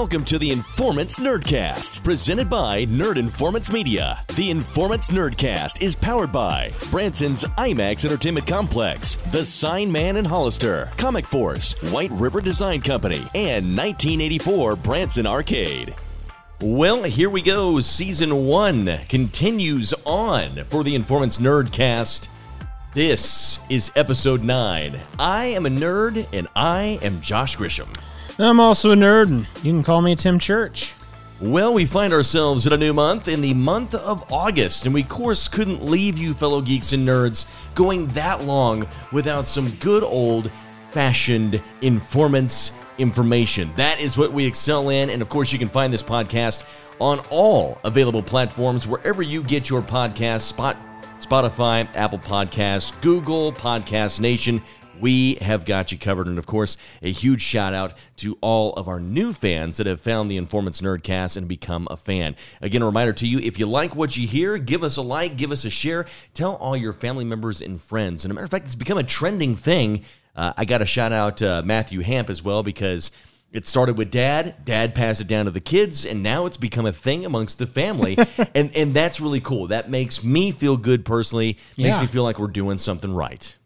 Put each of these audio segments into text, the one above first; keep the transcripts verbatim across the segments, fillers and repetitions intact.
Welcome to the Informants Nerdcast, presented by Nerd Informants Media. The Informants Nerdcast is powered by Branson's IMAX Entertainment Complex, The Sign Man in Hollister, Comic Force, White River Design Company, and nineteen eighty-four Branson Arcade. Well, here we go. Season one continues on for the Informants Nerdcast. This is episode nine. I am a nerd, and I am Josh Grisham. I'm also a nerd, and you can call me Tim Church. Well, we find ourselves in a new month, in the month of August, and we, of course, couldn't leave you fellow geeks and nerds going that long without some good old-fashioned informants information. That is what we excel in, and of course you can find this podcast on all available platforms wherever you get your podcasts: Spot, Spotify, Apple Podcasts, Google, Podcast Nation. We have got you covered, and of course a huge shout out to all of our new fans that have found the Informants Nerdcast and become a fan. Again, a reminder to you, if you like what you hear, give us a like, give us a share, tell all your family members and friends. And as a matter of fact, it's become a trending thing. Uh, I got to shout out uh, Matthew Hamp as well, because it started with Dad. Dad passed it down to the kids, and now it's become a thing amongst the family, and and that's really cool. That makes me feel good personally. Yeah. Makes me feel like we're doing something right.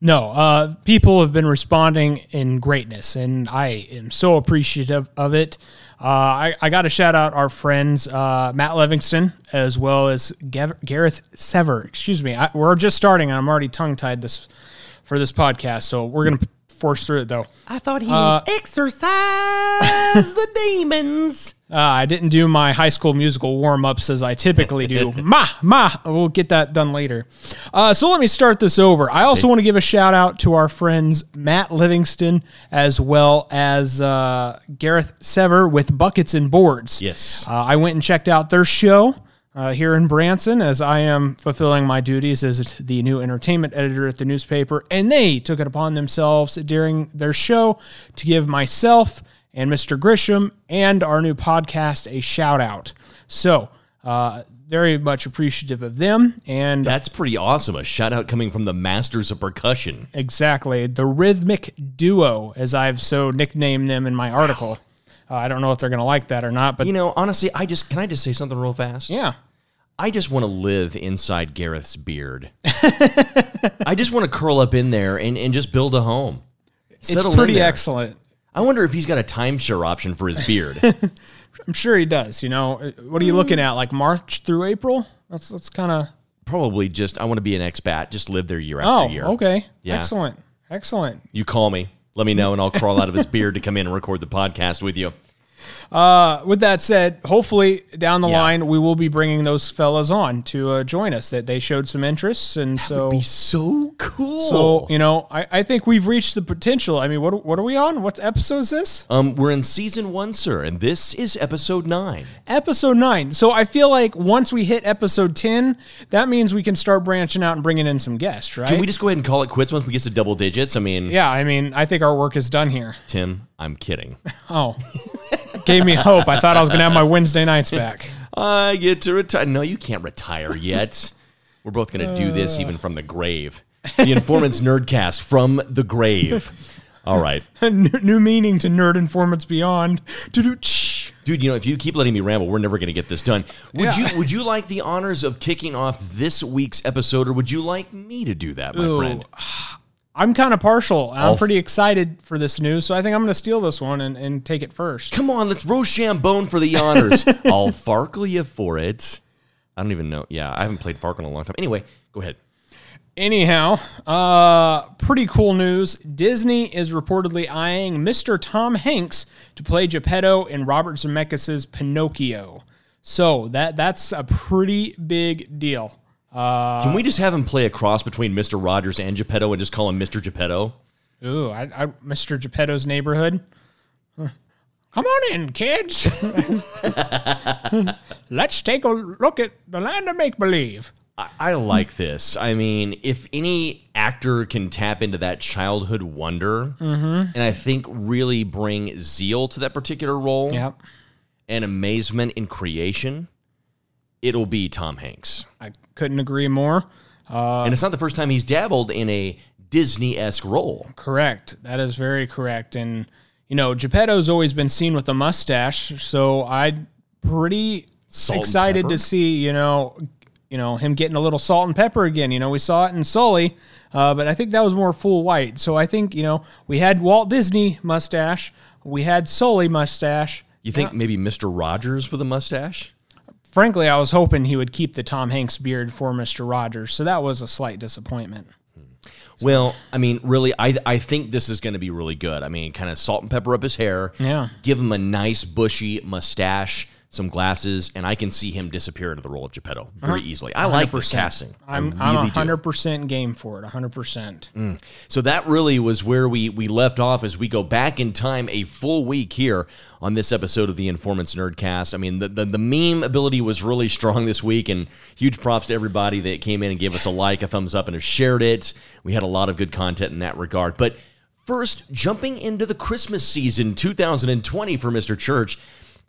No, uh, people have been responding in greatness, and I am so appreciative of it. Uh, I, I got to shout out our friends, uh, Matt Livingston, as well as Gav- Gareth Sever. Excuse me. I, we're just starting, and I'm already tongue-tied this for this podcast, so we're going to force through it, though. I thought he uh, was exercise the demons. Uh, I didn't do my high school musical warm-ups as I typically do. ma, ma. We'll get that done later. Uh, so let me start this over. I also want to give a shout-out to our friends Matt Livingston as well as uh, Gareth Sever with Buckets and Boards. Yes. Uh, I went and checked out their show Uh, here in Branson, as I am fulfilling my duties as the new entertainment editor at the newspaper, and they took it upon themselves during their show to give myself and Mister Grisham and our new podcast a shout out. So, uh, very much appreciative of them. And that's pretty awesome. A shout out coming from the masters of percussion. Exactly. The rhythmic duo, as I've so nicknamed them in my article. Wow. Uh, I don't know if they're going to like that or not, but you know, honestly, I just can I just say something real fast? Yeah. I just want to live inside Gareth's beard. I just want to curl up in there and, and just build a home. Settle it's pretty excellent. I wonder if he's got a timeshare option for his beard. I'm sure he does. You know, what are you looking at? Like March through April? That's that's kind of probably just I want to be an expat, just live there year after oh, year. Oh, okay. Yeah. Excellent. Excellent. You call me. Let me know, and I'll crawl out of his beard to come in and record the podcast with you. Uh, with that said, hopefully down the yeah. line, we will be bringing those fellas on to uh, join us. That they showed some interests, and that so would be so cool. So you know, I, I think we've reached the potential. I mean, what what are we on? What episode is this? Um, we're in season one, sir, and this is episode nine. Episode nine. So I feel like once we hit episode ten, that means we can start branching out and bringing in some guests, right? Can we just go ahead and call it quits once we get to double digits? I mean, yeah, I mean, I think our work is done here. Tim, I'm kidding. Oh. Gave me hope. I thought I was going to have my Wednesday nights back. I get to retire. No, you can't retire yet. We're both going to uh, do this even from the grave. The Informants Nerdcast from the grave. All right. New, new meaning to Nerd Informants Beyond. Dude, you know, if you keep letting me ramble, we're never going to get this done. Would yeah. you Would you like the honors of kicking off this week's episode, or would you like me to do that, my Ooh. friend? I'm kind of partial. I'm pretty excited for this news, so I think I'm going to steal this one and, and take it first. Come on, let's Rochambeau for the honors. I'll farkle you for it. I don't even know. Yeah, I haven't played Farkle in a long time. Anyway, go ahead. Anyhow, uh, pretty cool news. Disney is reportedly eyeing Mister Tom Hanks to play Geppetto in Robert Zemeckis' Pinocchio. So that that's a pretty big deal. Uh, Can we just have him play a cross between Mister Rogers and Geppetto and just call him Mister Geppetto? Ooh, I, I, Mister Geppetto's neighborhood. Come on in, kids. Let's take a look at the land of make-believe. I, I like this. I mean, if any actor can tap into that childhood wonder, mm-hmm. and I think really bring zeal to that particular role, yep. and amazement in creation, it'll be Tom Hanks. I couldn't agree more. Uh, and it's not the first time he's dabbled in a Disney-esque role. Correct. That is very correct. And, you know, Geppetto's always been seen with a mustache, so I'm pretty salt excited to see, you know, you know, him getting a little salt and pepper again. You know, we saw it in Sully, uh, but I think that was more full white. So I think, you know, we had Walt Disney mustache, we had Sully mustache. You think uh, maybe Mister Rogers with a mustache? Frankly, I was hoping he would keep the Tom Hanks beard for Mister Rogers, so that was a slight disappointment. Well, I mean, really, I I think this is going to be really good. I mean, kind of salt and pepper up his hair, yeah. Give him a nice bushy mustache, some glasses, and I can see him disappear into the role of Geppetto very uh-huh. easily. I one hundred percent. Like this casting. I'm, I really I'm one hundred percent do. Game for it, one hundred percent. Mm. So that really was where we, we left off as we go back in time a full week here on this episode of the Informants Nerdcast. I mean, the, the, the meme ability was really strong this week, and huge props to everybody that came in and gave us a like, a thumbs up, and has shared it. We had a lot of good content in that regard. But first, jumping into the Christmas season two thousand twenty for Mister Church,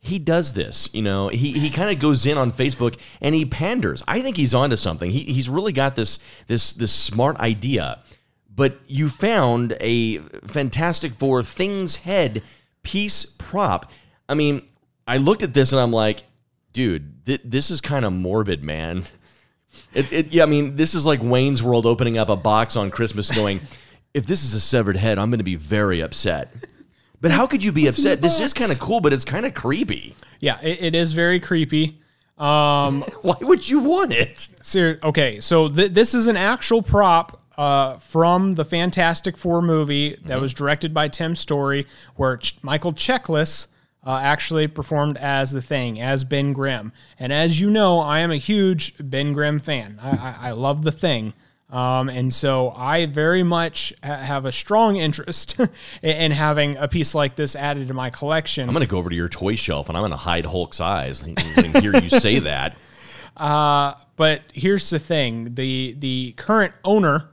he does this, you know, he he kind of goes in on Facebook and he panders. I think he's onto something. He he's really got this this this smart idea. But you found a Fantastic Four Things Head piece prop. I mean, I looked at this and I'm like, dude, th this is kind of morbid, man. It, it yeah, I mean, this is like Wayne's World opening up a box on Christmas going, if this is a severed head, I'm going to be very upset. But how could you be upset? This is kind of cool, but it's kind of creepy. Yeah, it, it is very creepy. Um, Why would you want it? Ser okay, so th this is an actual prop uh, from the Fantastic Four movie that mm-hmm. was directed by Tim Story, where Ch Michael Chiklis uh, actually performed as the Thing, as Ben Grimm. And as you know, I am a huge Ben Grimm fan. I, I, I love the Thing. Um, and so I very much ha have a strong interest in having a piece like this added to my collection. I'm going to go over to your toy shelf and I'm going to hide Hulk's eyes and hear you say that. Uh, but here's the thing. The, the current owner,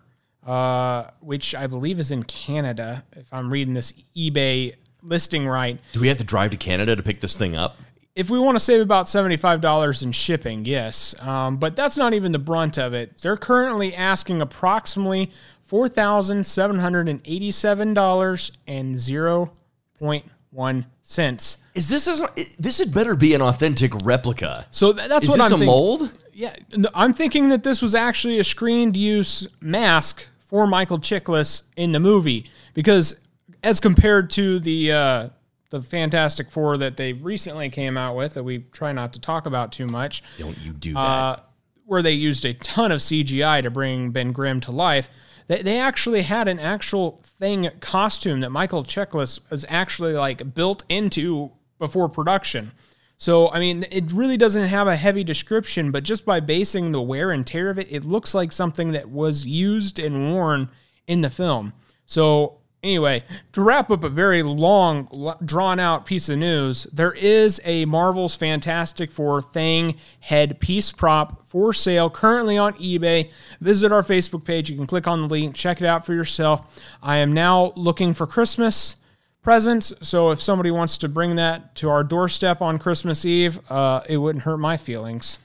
uh, which I believe is in Canada, if I'm reading this eBay listing right. Do we have to drive to Canada to pick this thing up? If we want to save about seventy-five dollars in shipping, yes. Um, but that's not even the brunt of it. They're currently asking approximately four thousand seven hundred eighty-seven dollars and zero point one cents. Is this a, this had better be an authentic replica. So th that's Is what I'm thinking. Is this a mold? Yeah, I'm thinking that this was actually a screened use mask for Michael Chiklis in the movie, because as compared to the uh, the Fantastic Four that they recently came out with that we try not to talk about too much. Don't you do that. Uh, where they used a ton of C G I to bring Ben Grimm to life. They, they actually had an actual Thing costume that Michael Chiklis was actually like built into before production. So, I mean, it really doesn't have a heavy description, but just by basing the wear and tear of it, it looks like something that was used and worn in the film. So, anyway, to wrap up a very long, drawn-out piece of news, there is a Marvel's Fantastic Four Thing head piece prop for sale currently on eBay. Visit our Facebook page. You can click on the link. Check it out for yourself. I am now looking for Christmas presents, so if somebody wants to bring that to our doorstep on Christmas Eve, uh, it wouldn't hurt my feelings.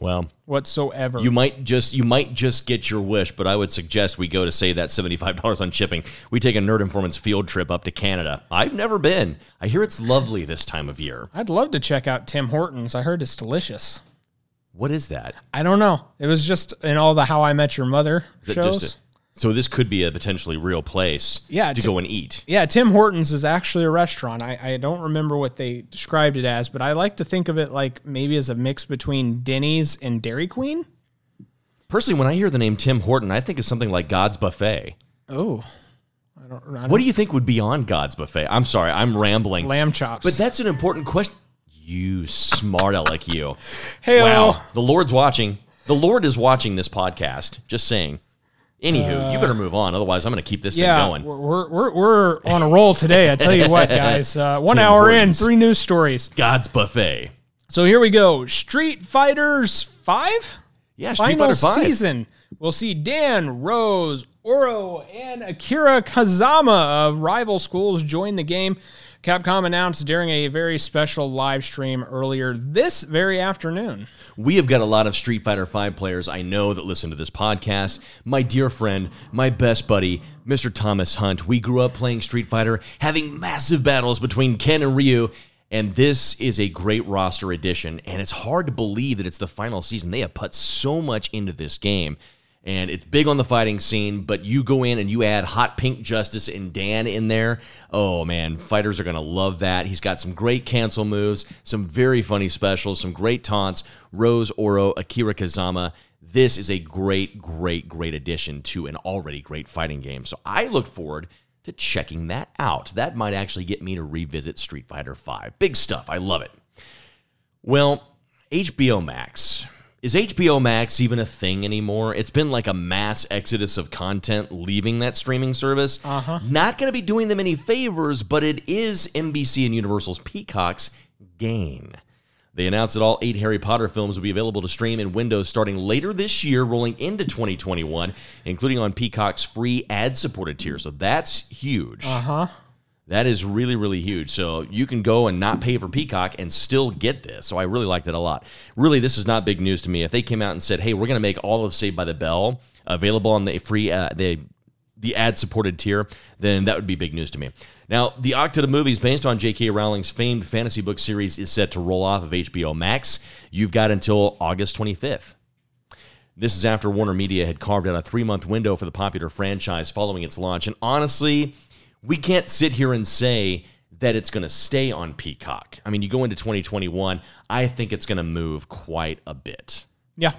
Well, whatsoever. You might just you might just get your wish, but I would suggest we go to save that seventy-five dollars on shipping. We take a Nerd Informants field trip up to Canada. I've never been. I hear it's lovely this time of year. I'd love to check out Tim Hortons. I heard it's delicious. What is that? I don't know. It was just in all the How I Met Your Mother shows. Just a, so this could be a potentially real place yeah, to Tim, go and eat. Yeah, Tim Hortons is actually a restaurant. I, I don't remember what they described it as, but I like to think of it like maybe as a mix between Denny's and Dairy Queen. Personally, when I hear the name Tim Horton, I think of something like God's Buffet. Oh. I don't, I don't, what do you think would be on God's Buffet? I'm sorry, I'm rambling. Lamb chops. But that's an important question. You smart aleck you. Hey, wow. The Lord's watching. The Lord is watching this podcast. Just saying. Anywho, uh, you better move on. Otherwise, I'm going to keep this yeah, thing going. We're, we're, we're on a roll today. I tell you what, guys. Uh, one Tim hour Hortons. In, three news stories. God's Buffet. So here we go. Street Fighters five? Yeah, Street Final Fighter five. Final season. We'll see Dan, Rose, Oro and Akira Kazama of rival schools joined the game. Capcom announced during a very special live stream earlier this very afternoon. We have got a lot of Street Fighter V players I know that listen to this podcast. My dear friend, my best buddy, Mister Thomas Hunt. We grew up playing Street Fighter, having massive battles between Ken and Ryu, and this is a great roster addition, and it's hard to believe that it's the final season. They have put so much into this game, and it's big on the fighting scene, but you go in and you add Hot Pink Justice and Dan in there. Oh, man, fighters are going to love that. He's got some great cancel moves, some very funny specials, some great taunts. Rose, Oro, Akira Kazama. This is a great, great, great addition to an already great fighting game. So I look forward to checking that out. That might actually get me to revisit Street Fighter V. Big stuff. I love it. Well, H B O Max... Is H B O Max even a thing anymore? It's been like a mass exodus of content leaving that streaming service. Uh-huh. Not going to be doing them any favors, but it is N B C and Universal's Peacock's gain. They announced that all eight Harry Potter films will be available to stream in windows starting later this year, rolling into twenty twenty-one, including on Peacock's free ad-supported tier. So that's huge. Uh-huh. That is really, really huge. So you can go and not pay for Peacock and still get this. So I really like that a lot. Really, this is not big news to me. If they came out and said, hey, we're going to make all of Saved by the Bell available on the free, uh, the, the ad-supported tier, then that would be big news to me. Now, the Octet of movies based on J K. Rowling's famed fantasy book series is set to roll off of H B O Max. You've got until August twenty-fifth. This is after WarnerMedia had carved out a three-month window for the popular franchise following its launch. And honestly... we can't sit here and say that it's going to stay on Peacock. I mean, you go into twenty twenty-one, I think it's going to move quite a bit. Yeah.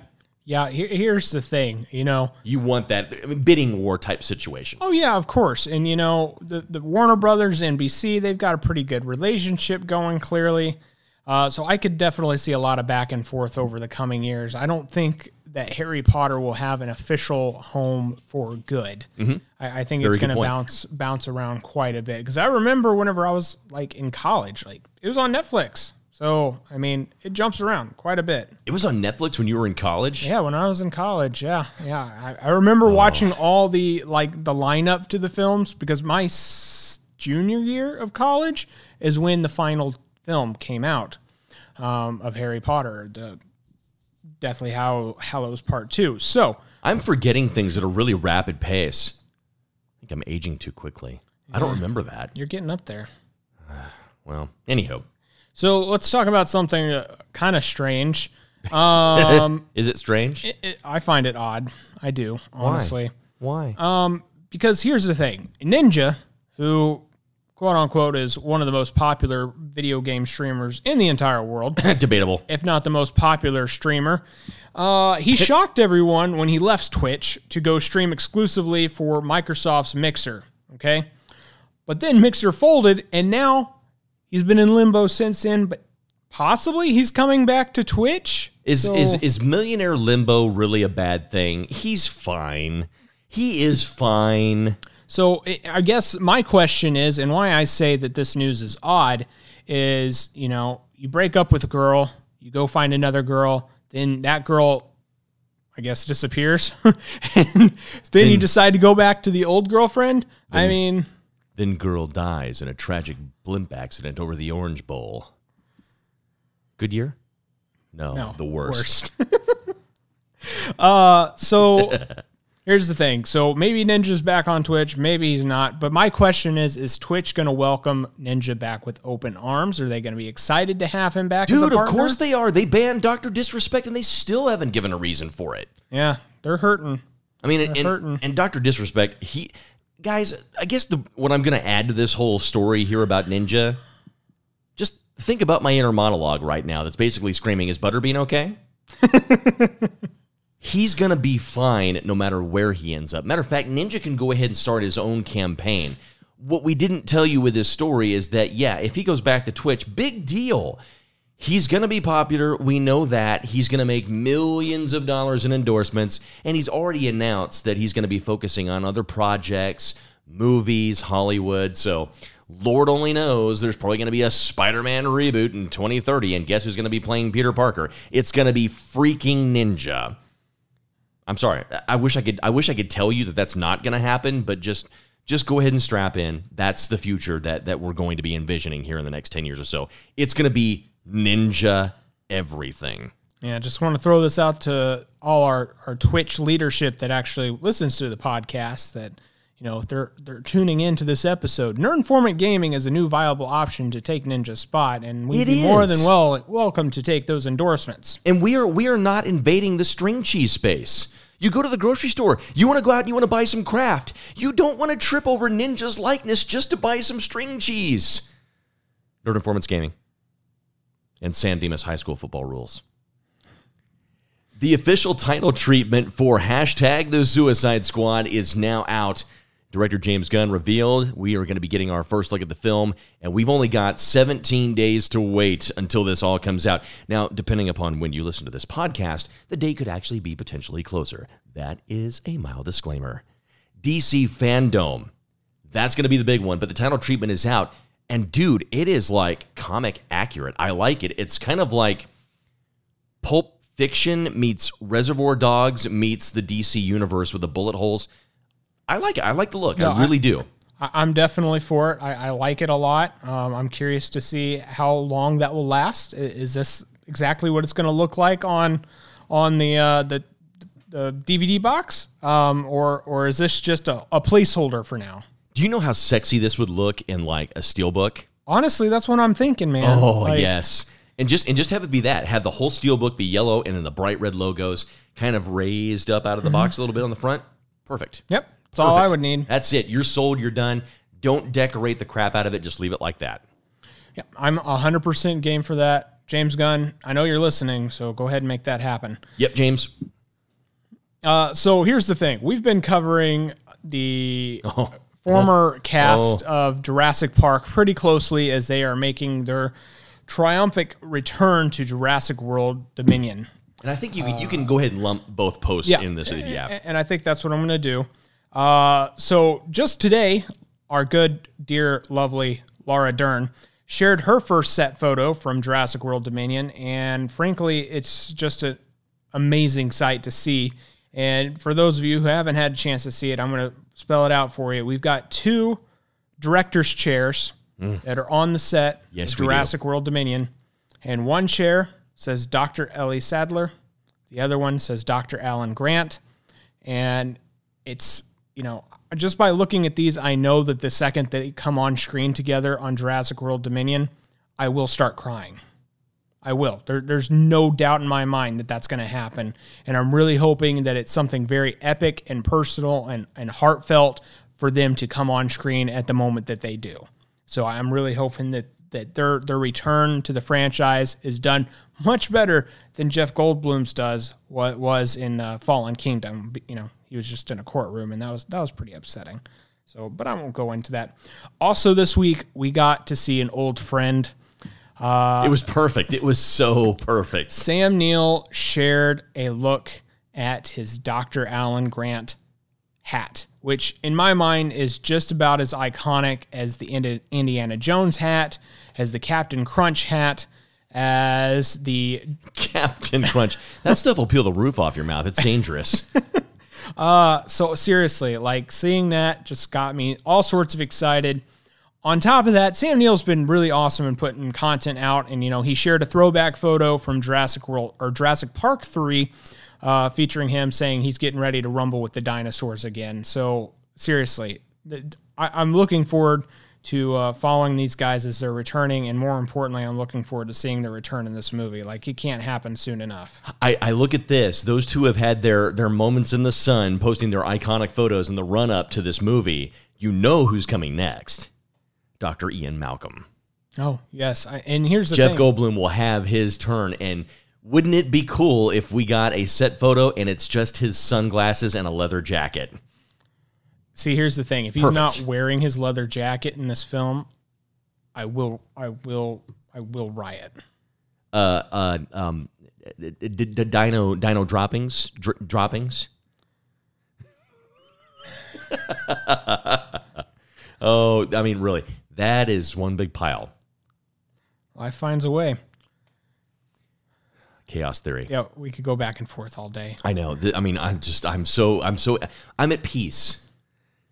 Yeah, here's the thing, you know. You want that bidding war type situation. Oh, yeah, of course. And, you know, the, the Warner Brothers, N B C, they've got a pretty good relationship going, clearly. Uh, so I could definitely see a lot of back and forth over the coming years. I don't think that Harry Potter will have an official home for good. Mm-hmm. I, I think Very it's going to bounce bounce around quite a bit. Because I remember whenever I was like in college, like it was on Netflix. So, I mean, it jumps around quite a bit. It was on Netflix when you were in college? Yeah, when I was in college, yeah. yeah. I, I remember oh. watching all the, like, the lineup to the films because my s- junior year of college is when the final film came out um, of Harry Potter, the Deathly Hallows Part Two. So I'm forgetting things at a really rapid pace. I think I'm aging too quickly. Yeah. I don't remember that. You're getting up there. Well, anyhow. So let's talk about something uh, kind of strange. Um, Is it strange? It, it, I find it odd. I do, honestly. Why? Why? Um, because here's the thing. Ninja, who... quote unquote, is one of the most popular video game streamers in the entire world. Debatable. If not the most popular streamer. Uh, he shocked everyone when he left Twitch to go stream exclusively for Microsoft's Mixer. Okay. But then Mixer folded, and now he's been in limbo since then, but possibly he's coming back to Twitch. Is so. is is millionaire limbo really a bad thing? He's fine. He is fine. So I guess my question is, and why I say that this news is odd, is, you know, you break up with a girl, you go find another girl, then that girl, I guess, disappears. and then, then you decide to go back to the old girlfriend. Then, I mean. Then girl dies in a tragic blimp accident over the Orange Bowl. Good year? No, no the worst. worst. uh, so... Here's the thing. So maybe Ninja's back on Twitch. Maybe he's not. But my question is, is Twitch going to welcome Ninja back with open arms? Are they going to be excited to have him back Dude, as a partner? Of course they are. They banned Doctor Disrespect, and they still haven't given a reason for it. Yeah, they're hurting. I mean, and, hurting. and Doctor Disrespect, he... Guys, I guess the what I'm going to add to this whole story here about Ninja, just think about my inner monologue right now that's basically screaming, is Butterbean okay? He's going to be fine no matter where he ends up. Matter of fact, Ninja can go ahead and start his own campaign. What we didn't tell you with this story is that, yeah, if he goes back to Twitch, big deal. He's going to be popular. We know that. He's going to make millions of dollars in endorsements, and he's already announced that he's going to be focusing on other projects, movies, Hollywood. So Lord only knows there's probably going to be a Spider-Man reboot in twenty thirty, and guess who's going to be playing Peter Parker? It's going to be freaking Ninja. I'm sorry. I wish I could. I wish I could tell you that that's not going to happen. But just, just go ahead and strap in. That's the future that that we're going to be envisioning here in the next ten years or so. It's going to be Ninja everything. Yeah, just want to throw this out to all our our Twitch leadership that actually listens to the podcast. That you know, if they're they're tuning into this episode, Nerd Informant Gaming is a new viable option to take Ninja's spot, and we'd be more than well welcome to take those endorsements. And we are we are not invading the string cheese space. You go to the grocery store, you want to go out and you want to buy some Kraft. You don't want to trip over Ninja's likeness just to buy some string cheese. Nerd Informants Gaming and San Dimas High School football rules. The official title treatment for hashtag The Suicide Squad is now out. Director James Gunn revealed we are going to be getting our first look at the film, and we've only got seventeen days to wait until this all comes out. Now, depending upon when you listen to this podcast, the date could actually be potentially closer. That is a mild disclaimer. D C Fandom, that's going to be the big one, but the title treatment is out, and dude, it is like comic accurate. I like it. It's kind of like Pulp Fiction meets Reservoir Dogs meets the D C universe with the bullet holes. I like it. I like the look. No, I really I, do. I'm definitely for it. I, I like it a lot. Um, I'm curious to see how long that will last. Is this exactly what it's going to look like on on the uh, the, the D V D box, um, or or is this just a, a placeholder for now? Do you know how sexy this would look in like a steelbook? Honestly, that's what I'm thinking, man. Oh like, yes, and just and just have it be that. Have the whole steelbook be yellow, and then the bright red logos kind of raised up out of the mm-hmm. box a little bit on the front. Perfect. Yep. That's Perfect. all I would need. That's it. You're sold. You're done. Don't decorate the crap out of it. Just leave it like that. Yeah, I'm one hundred percent game for that. James Gunn, I know you're listening, so go ahead and make that happen. Yep, James. Uh, so here's the thing. We've been covering the oh. former oh. cast oh. of Jurassic Park pretty closely as they are making their triumphant return to Jurassic World Dominion. And I think you, uh, you can go ahead and lump both posts yeah, in this. Yeah, and I think that's what I'm going to do. Uh, so just today, our good, dear, lovely Laura Dern shared her first set photo from Jurassic World Dominion, and frankly, it's just an amazing sight to see. And for those of you who haven't had a chance to see it, I'm going to spell it out for you. We've got two director's chairs mm. that are on the set yes, of Jurassic World Dominion, and one chair says Doctor Ellie Sadler, the other one says Doctor Alan Grant, and it's... You know, just by looking at these, I know that the second they come on screen together on Jurassic World Dominion, I will start crying. I will. There, there's no doubt in my mind that that's going to happen. And I'm really hoping that it's something very epic and personal and, and heartfelt for them to come on screen at the moment that they do. So I'm really hoping that, that their, their return to the franchise is done much better than Jeff Goldblum's does what was in uh, Fallen Kingdom, you know. He was just in a courtroom, and that was that was pretty upsetting. So, but I won't go into that. Also, this week we got to see an old friend. Uh, it was perfect. It was so perfect. Sam Neill shared a look at his Doctor Alan Grant hat, which in my mind is just about as iconic as the Indiana Jones hat, as the Captain Crunch hat. As the Captain Crunch, that stuff will peel the roof off your mouth. It's dangerous. Uh, so seriously, like seeing that just got me all sorts of excited. On top of that, Sam Neill's been really awesome in putting content out, and you know he shared a throwback photo from Jurassic World or Jurassic Park three, uh, featuring him saying he's getting ready to rumble with the dinosaurs again. So seriously, I, I'm looking forward to uh, following these guys as they're returning, and more importantly, I'm looking forward to seeing their return in this movie. Like, it can't happen soon enough. I, I look at this. Those two have had their, their moments in the sun, posting their iconic photos in the run-up to this movie. You know who's coming next. Doctor Ian Malcolm. Oh, yes. I, and here's the Jeff thing. Jeff Goldblum will have his turn, and wouldn't it be cool if we got a set photo and it's just his sunglasses and a leather jacket? See, here's the thing. If he's Perfect. not wearing his leather jacket in this film, I will, I will, I will riot. Uh, uh, um, d- d- d- dino, dino droppings, dr- droppings. Oh, I mean, really, that is one big pile. Life finds a way. Chaos Theory. Yeah, we could go back and forth all day. I know. I mean, I'm just, I'm so, I'm so, I'm at peace.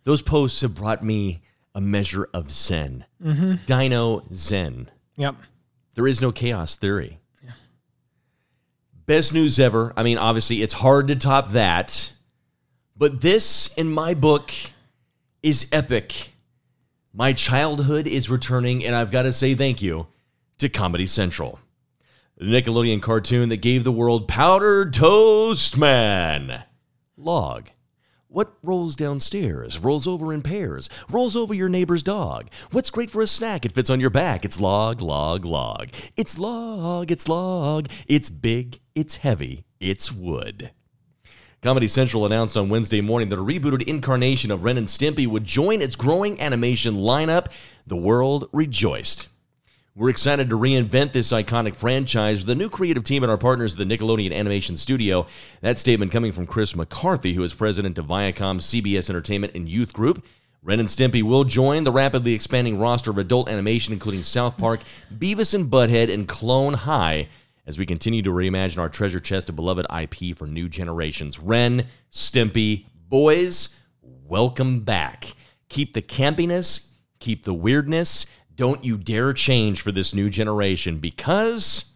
Those posts have brought me a measure of zen. Mm-hmm. Dino zen. Yep. There is no Chaos Theory. Yeah. Best news ever. I mean, obviously, it's hard to top that. But this, in my book, is epic. My childhood is returning, and I've got to say thank you to Comedy Central. The Nickelodeon cartoon that gave the world Powdered Toast Man. Log. What rolls downstairs, rolls over in pairs, rolls over your neighbor's dog? What's great for a snack? It fits on your back. It's log, log, log. It's log, it's log. It's big, it's heavy, it's wood. Comedy Central announced on Wednesday morning that a rebooted incarnation of Ren and Stimpy would join its growing animation lineup. The world rejoiced. We're excited to reinvent this iconic franchise with a new creative team and our partners at the Nickelodeon Animation Studio. That statement coming from Chris McCarthy, who is president of Viacom, C B S Entertainment, and Youth Group. Ren and Stimpy will join the rapidly expanding roster of adult animation, including South Park, Beavis and Butthead, and Clone High, as we continue to reimagine our treasure chest of beloved I P for new generations. Ren, Stimpy, boys, welcome back. Keep the campiness, keep the weirdness. Don't you dare change for this new generation, because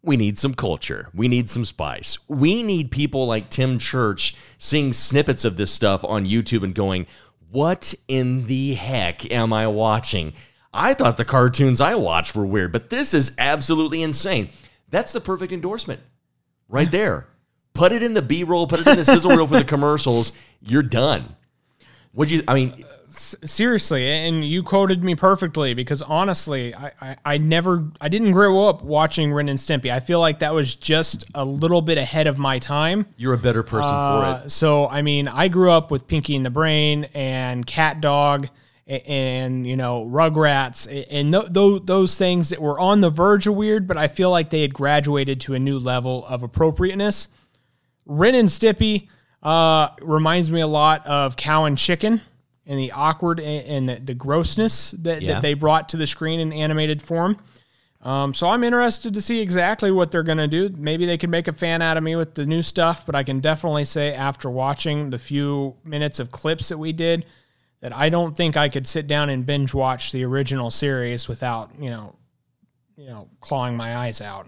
we need some culture. We need some spice. We need people like Tim Church seeing snippets of this stuff on YouTube and going, what in the heck am I watching? I thought the cartoons I watched were weird, but this is absolutely insane. That's the perfect endorsement right there. Put it in the B-roll, put it in the sizzle reel for the commercials. You're done. What'd you, I mean... Seriously, and you quoted me perfectly, because honestly, I, I, I never, I didn't grow up watching Ren and Stimpy. I feel like that was just a little bit ahead of my time. You're a better person uh, for it. So, I mean, I grew up with Pinky and the Brain and Cat Dog and, and you know, Rugrats and th th those things that were on the verge of weird, but I feel like they had graduated to a new level of appropriateness. Ren and Stimpy uh, reminds me a lot of Cow and Chicken, and the awkward and the grossness that, yeah. that they brought to the screen in animated form. Um, so I'm interested to see exactly what they're going to do. Maybe they can make a fan out of me with the new stuff, but I can definitely say after watching the few minutes of clips that we did that I don't think I could sit down and binge watch the original series without, you know, you know, clawing my eyes out.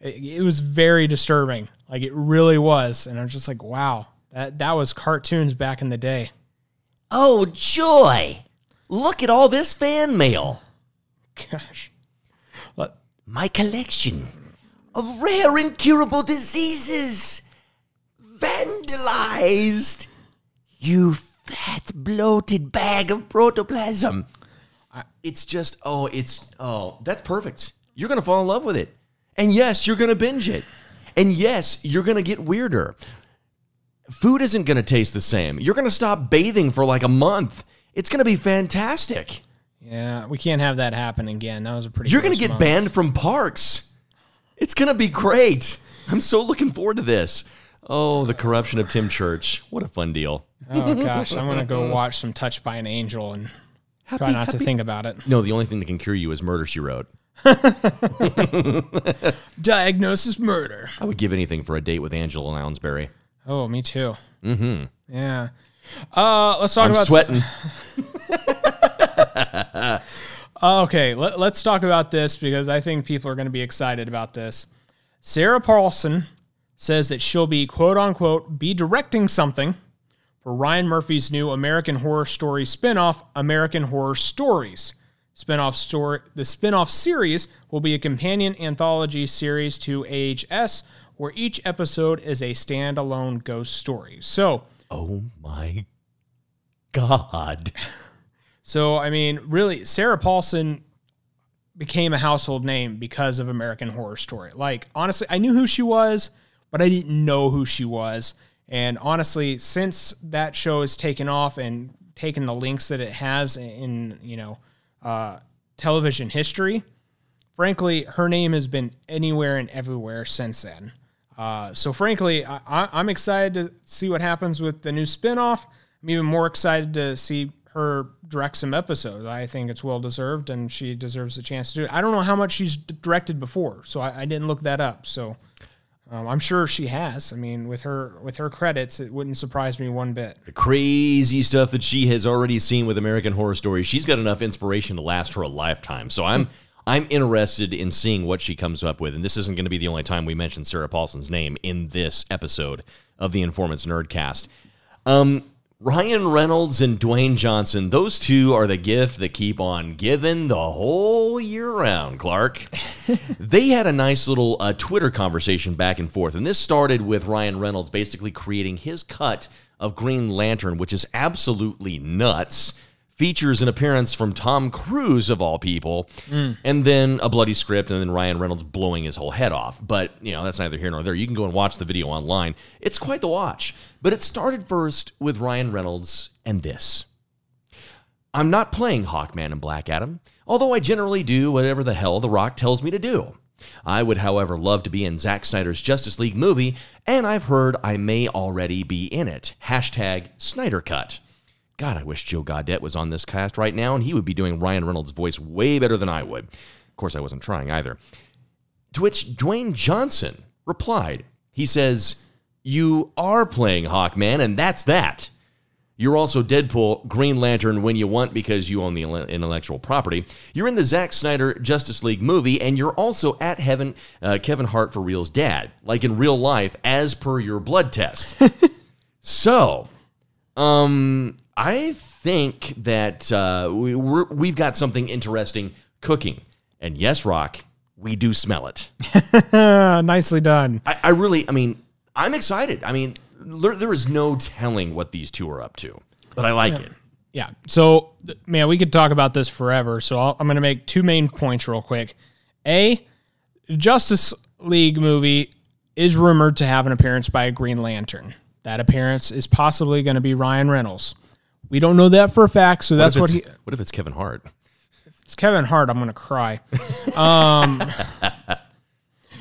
It, it was very disturbing. Like, it really was. And I'm just like, wow, that, that was cartoons back in the day. Oh, joy! Look at all this fan mail. Gosh. What? My collection of rare incurable diseases. Vandalized. You fat, bloated bag of protoplasm. I, it's just, oh, it's, oh, that's perfect. You're going to fall in love with it. And yes, you're going to binge it. And yes, you're going to get weirder. Food isn't going to taste the same. You're going to stop bathing for like a month. It's going to be fantastic. Yeah, we can't have that happen again. That was a pretty You're going to get month. banned from parks. It's going to be great. I'm so looking forward to this. Oh, the corruption of Tim Church. What a fun deal. Oh, gosh. I'm going to go watch some Touched by an Angel and happy, try not happy. to think about it. No, the only thing that can cure you is Murder, She Wrote. Diagnosis murder. I would give anything for a date with Angela Lounsbury. Oh, me too. Mm-hmm. Yeah. Uh, let's talk I'm about... sweating. Okay, let, let's talk about this, because I think people are going to be excited about this. Sarah Paulson says that she'll be, quote-unquote, be directing something for Ryan Murphy's new American Horror Story spinoff, American Horror Stories. Spinoff story, the spinoff series will be a companion anthology series to A H S, where each episode is a standalone ghost story. So, oh my God. So, I mean, really, Sarah Paulson became a household name because of American Horror Story. Like, honestly, I knew who she was, but I didn't know who she was. And honestly, since that show has taken off and taken the links that it has in, you know, uh, television history, frankly, her name has been anywhere and everywhere since then. Uh, so, frankly, I, I, I'm excited to see what happens with the new spinoff. I'm even more excited to see her direct some episodes. I think it's well-deserved, and she deserves the chance to do it. I don't know how much she's directed before, so I, I didn't look that up. So um, I'm sure she has. I mean, with her with her credits, it wouldn't surprise me one bit. The crazy stuff that she has already seen with American Horror Story, she's got enough inspiration to last her a lifetime. So I'm I'm interested in seeing what she comes up with, and this isn't going to be the only time we mention Sarah Paulson's name in this episode of the Informants Nerdcast. Um... Ryan Reynolds and Dwayne Johnson, those two are the gift that keep on giving the whole year round, Clark. They had a nice little uh, Twitter conversation back and forth, and this started with Ryan Reynolds basically creating his cut of Green Lantern, which is absolutely nuts, features an appearance from Tom Cruise, of all people, mm. and then a bloody script, and then Ryan Reynolds blowing his whole head off. But, you know, that's neither here nor there. You can go and watch the video online. It's quite the watch. But it started first with Ryan Reynolds and this. I'm not playing Hawkman and Black Adam, although I generally do whatever the hell The Rock tells me to do. I would, however, love to be in Zack Snyder's Justice League movie, and I've heard I may already be in it. Hashtag Snyder Cut. God, I wish Joe Godet was on this cast right now, and he would be doing Ryan Reynolds' voice way better than I would. Of course, I wasn't trying either. To which Dwayne Johnson replied. He says, "You are playing Hawkman, and that's that. You're also Deadpool, Green Lantern when you want because you own the intellectual property. You're in the Zack Snyder Justice League movie, and you're also at Heaven, uh, Kevin Hart for Real's dad, like in real life, as per your blood test." So, um, I think that uh, we, we're, we've got something interesting cooking. And yes, Rock, we do smell it. Nicely done. I, I really, I mean... I'm excited. I mean, there, there is no telling what these two are up to, but I like yeah. it. Yeah. So, man, we could talk about this forever. So I'll, I'm going to make two main points real quick. A, Justice League movie is rumored to have an appearance by a Green Lantern. That appearance is possibly going to be Ryan Reynolds. We don't know that for a fact, so that's what, what he... What if it's Kevin Hart? If it's Kevin Hart, I'm going to cry. Um...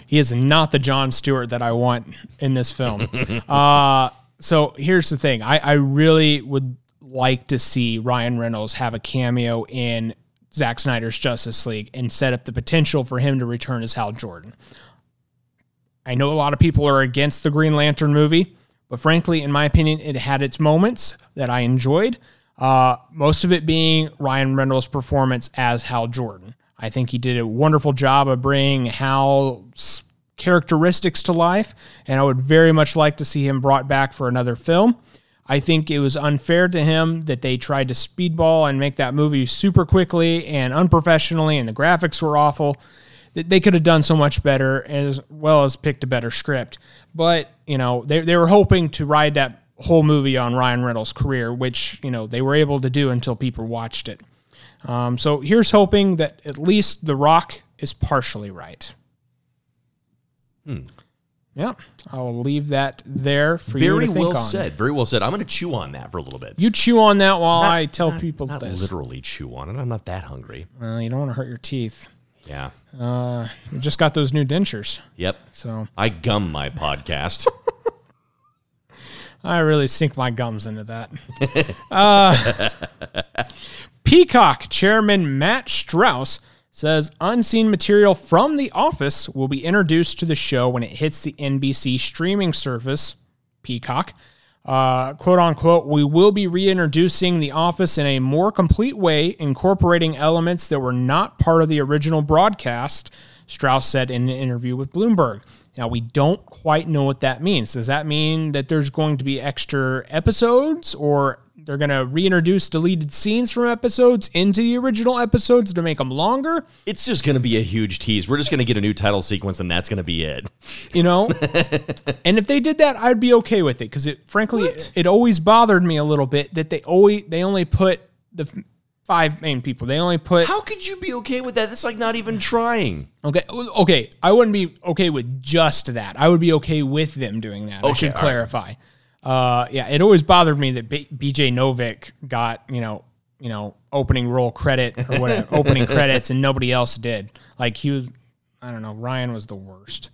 He is not the Jon Stewart that I want in this film. uh, so here's the thing. I, I really would like to see Ryan Reynolds have a cameo in Zack Snyder's Justice League and set up the potential for him to return as Hal Jordan. I know a lot of people are against the Green Lantern movie, but frankly, in my opinion, it had its moments that I enjoyed, uh, most of it being Ryan Reynolds' performance as Hal Jordan. I think he did a wonderful job of bringing Hal's characteristics to life, and I would very much like to see him brought back for another film. I think it was unfair to him that they tried to speedball and make that movie super quickly and unprofessionally, and the graphics were awful. They could have done so much better, as well as picked a better script. But, you know, they, they were hoping to ride that whole movie on Ryan Reynolds' career, which, you know, they were able to do until people watched it. Um, so here's hoping that at least The Rock is partially right. Hmm. Yeah, I'll leave that there for you to think on. Very well said. Very well said. I'm going to chew on that for a little bit. You chew on that while I tell people this. Not literally chew on it. I'm not that hungry. Well, you don't want to hurt your teeth. Yeah. Uh, you just got those new dentures. Yep. So I gum my podcast. I really sink my gums into that. uh, Peacock chairman Matt Strauss says unseen material from The Office will be introduced to the show when it hits the N B C streaming service, Peacock. Uh, quote, unquote, "We will be reintroducing The Office in a more complete way, incorporating elements that were not part of the original broadcast," Strauss said in an interview with Bloomberg. Now, we don't quite know what that means. Does that mean that there's going to be extra episodes, or they're going to reintroduce deleted scenes from episodes into the original episodes to make them longer? It's just going to be a huge tease. We're just going to get a new title sequence, and that's going to be it. You know? And if they did that, I'd be okay with it, because it, frankly, it, it always bothered me a little bit that they always they only put the five main people. They only put... How could you be okay with that? That's like not even trying. Okay, okay. I wouldn't be okay with just that. I would be okay with them doing that. Okay, I should clarify. Right. Uh, yeah, it always bothered me that B- BJ Novik got, you know, you know, opening roll credit or whatever, opening credits, and nobody else did. Like, he was, I don't know, Ryan was the worst.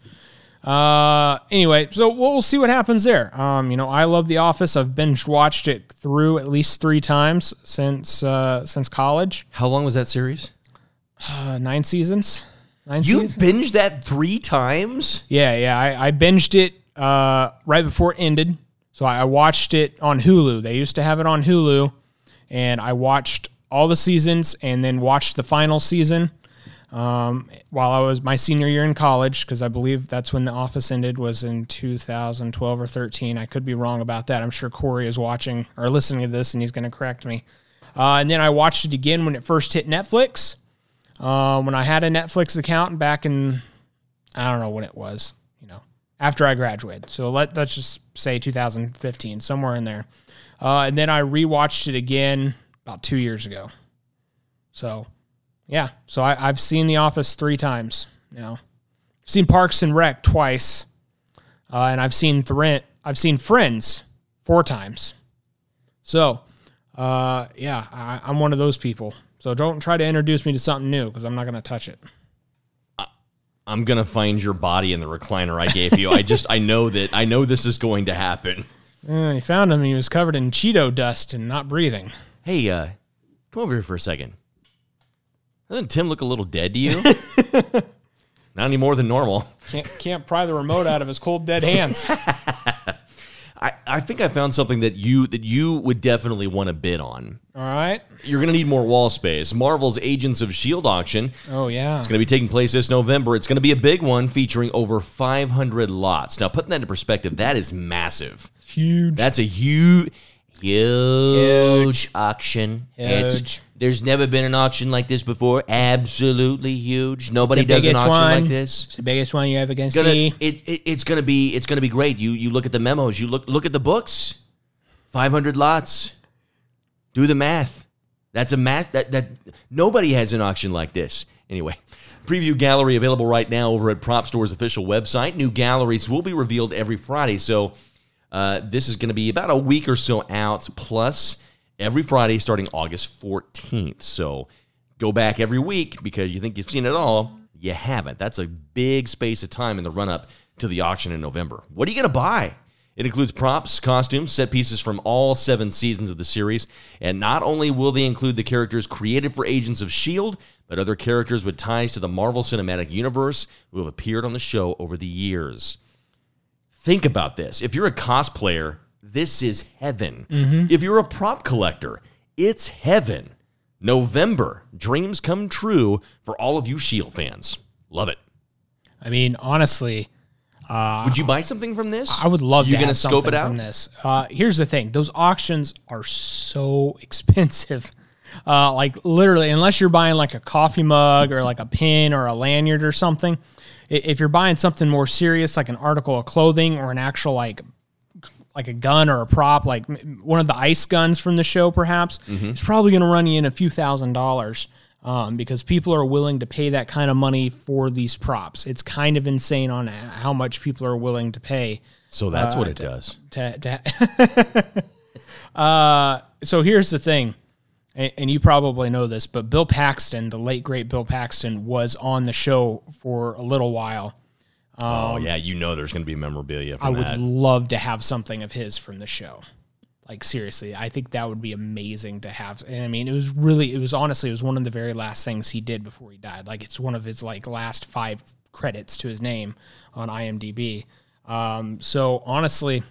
Uh, anyway, so we'll see what happens there. Um, you know, I love The Office. I've binge watched it through at least three times since uh, since college. How long was that series? Uh, nine seasons. Nine you seasons? Binged that three times? Yeah, yeah. I, I binged it uh, right before it ended. So I watched it on Hulu. They used to have it on Hulu, and I watched all the seasons and then watched the final season um, while I was my senior year in college, because I believe that's when The Office ended, was in two thousand twelve or thirteen. I could be wrong about that. I'm sure Corey is watching or listening to this, and he's going to correct me. Uh, and then I watched it again when it first hit Netflix, uh, when I had a Netflix account back in, I don't know when it was, you know, after I graduated. So let, let's just say two thousand fifteen, somewhere in there. Uh, and then I rewatched it again about two years ago. So, yeah. So I, I've seen The Office three times now. I've seen Parks and Rec twice. Uh, and I've seen Thrent, I've seen Friends four times. So, uh, yeah, I, I'm one of those people. So don't try to introduce me to something new, because I'm not going to touch it. I'm going to find your body in the recliner I gave you. I just, I know that, I know this is going to happen. Uh, he found him, and he was covered in Cheeto dust and not breathing. Hey, uh, come over here for a second. Doesn't Tim look a little dead to you? Not any more than normal. Can't, can't pry the remote out of his cold, dead hands. I, I think I found something that you that you would definitely want to bid on. All right. You're going to need more wall space. Marvel's Agents of S H I E L D auction. Oh, yeah. It's going to be taking place this November. It's going to be a big one, featuring over five hundred lots. Now, putting that into perspective, that is massive. Huge. That's a huge, huge, huge. auction. Huge. It's, there's never been an auction like this before. Absolutely huge. Nobody does an auction one. like this. It's the biggest one you ever gonna gonna, see. It, it, it's gonna be. It's gonna be great. You you look at the memos. You look look at the books. five hundred lots. Do the math. That's a math that that nobody has an auction like this. Anyway. Preview gallery available right now over at Prop Store's official website. New galleries will be revealed every Friday. So. Uh, this is going to be about a week or so out, plus every Friday starting August fourteenth. So go back every week, because you think you've seen it all. You haven't. That's a big space of time in the run-up to the auction in November. What are you going to buy? It includes props, costumes, set pieces from all seven seasons of the series. And not only will they include the characters created for Agents of S H I E L D, but other characters with ties to the Marvel Cinematic Universe who have appeared on the show over the years. Think about this. If you're a cosplayer, this is heaven. Mm-hmm. If you're a prop collector, it's heaven. November, dreams come true for all of you S H I E L D fans. Love it. I mean, honestly, uh, would you buy something from this? I would love. You're to gonna have scope it out from this. Uh, here's the thing: those auctions are so expensive. Uh, like literally, unless you're buying like a coffee mug or like a pin or a lanyard or something. If you're buying something more serious, like an article of clothing or an actual like like a gun or a prop, like one of the ice guns from the show, perhaps, mm-hmm. it's probably going to run you in a few thousand dollars um, because people are willing to pay that kind of money for these props. It's kind of insane on how much people are willing to pay. So that's uh, what it to, does. To, to uh, so here's the thing. And you probably know this, but Bill Paxton, the late, great Bill Paxton, was on the show for a little while. Um, oh, yeah. You know there's going to be memorabilia from I that. I would love to have something of his from the show. Like, seriously, I think that would be amazing to have. And, I mean, it was really, it was honestly, it was one of the very last things he did before he died. Like, it's one of his, like, last five credits to his name on IMDb. Um, so, honestly,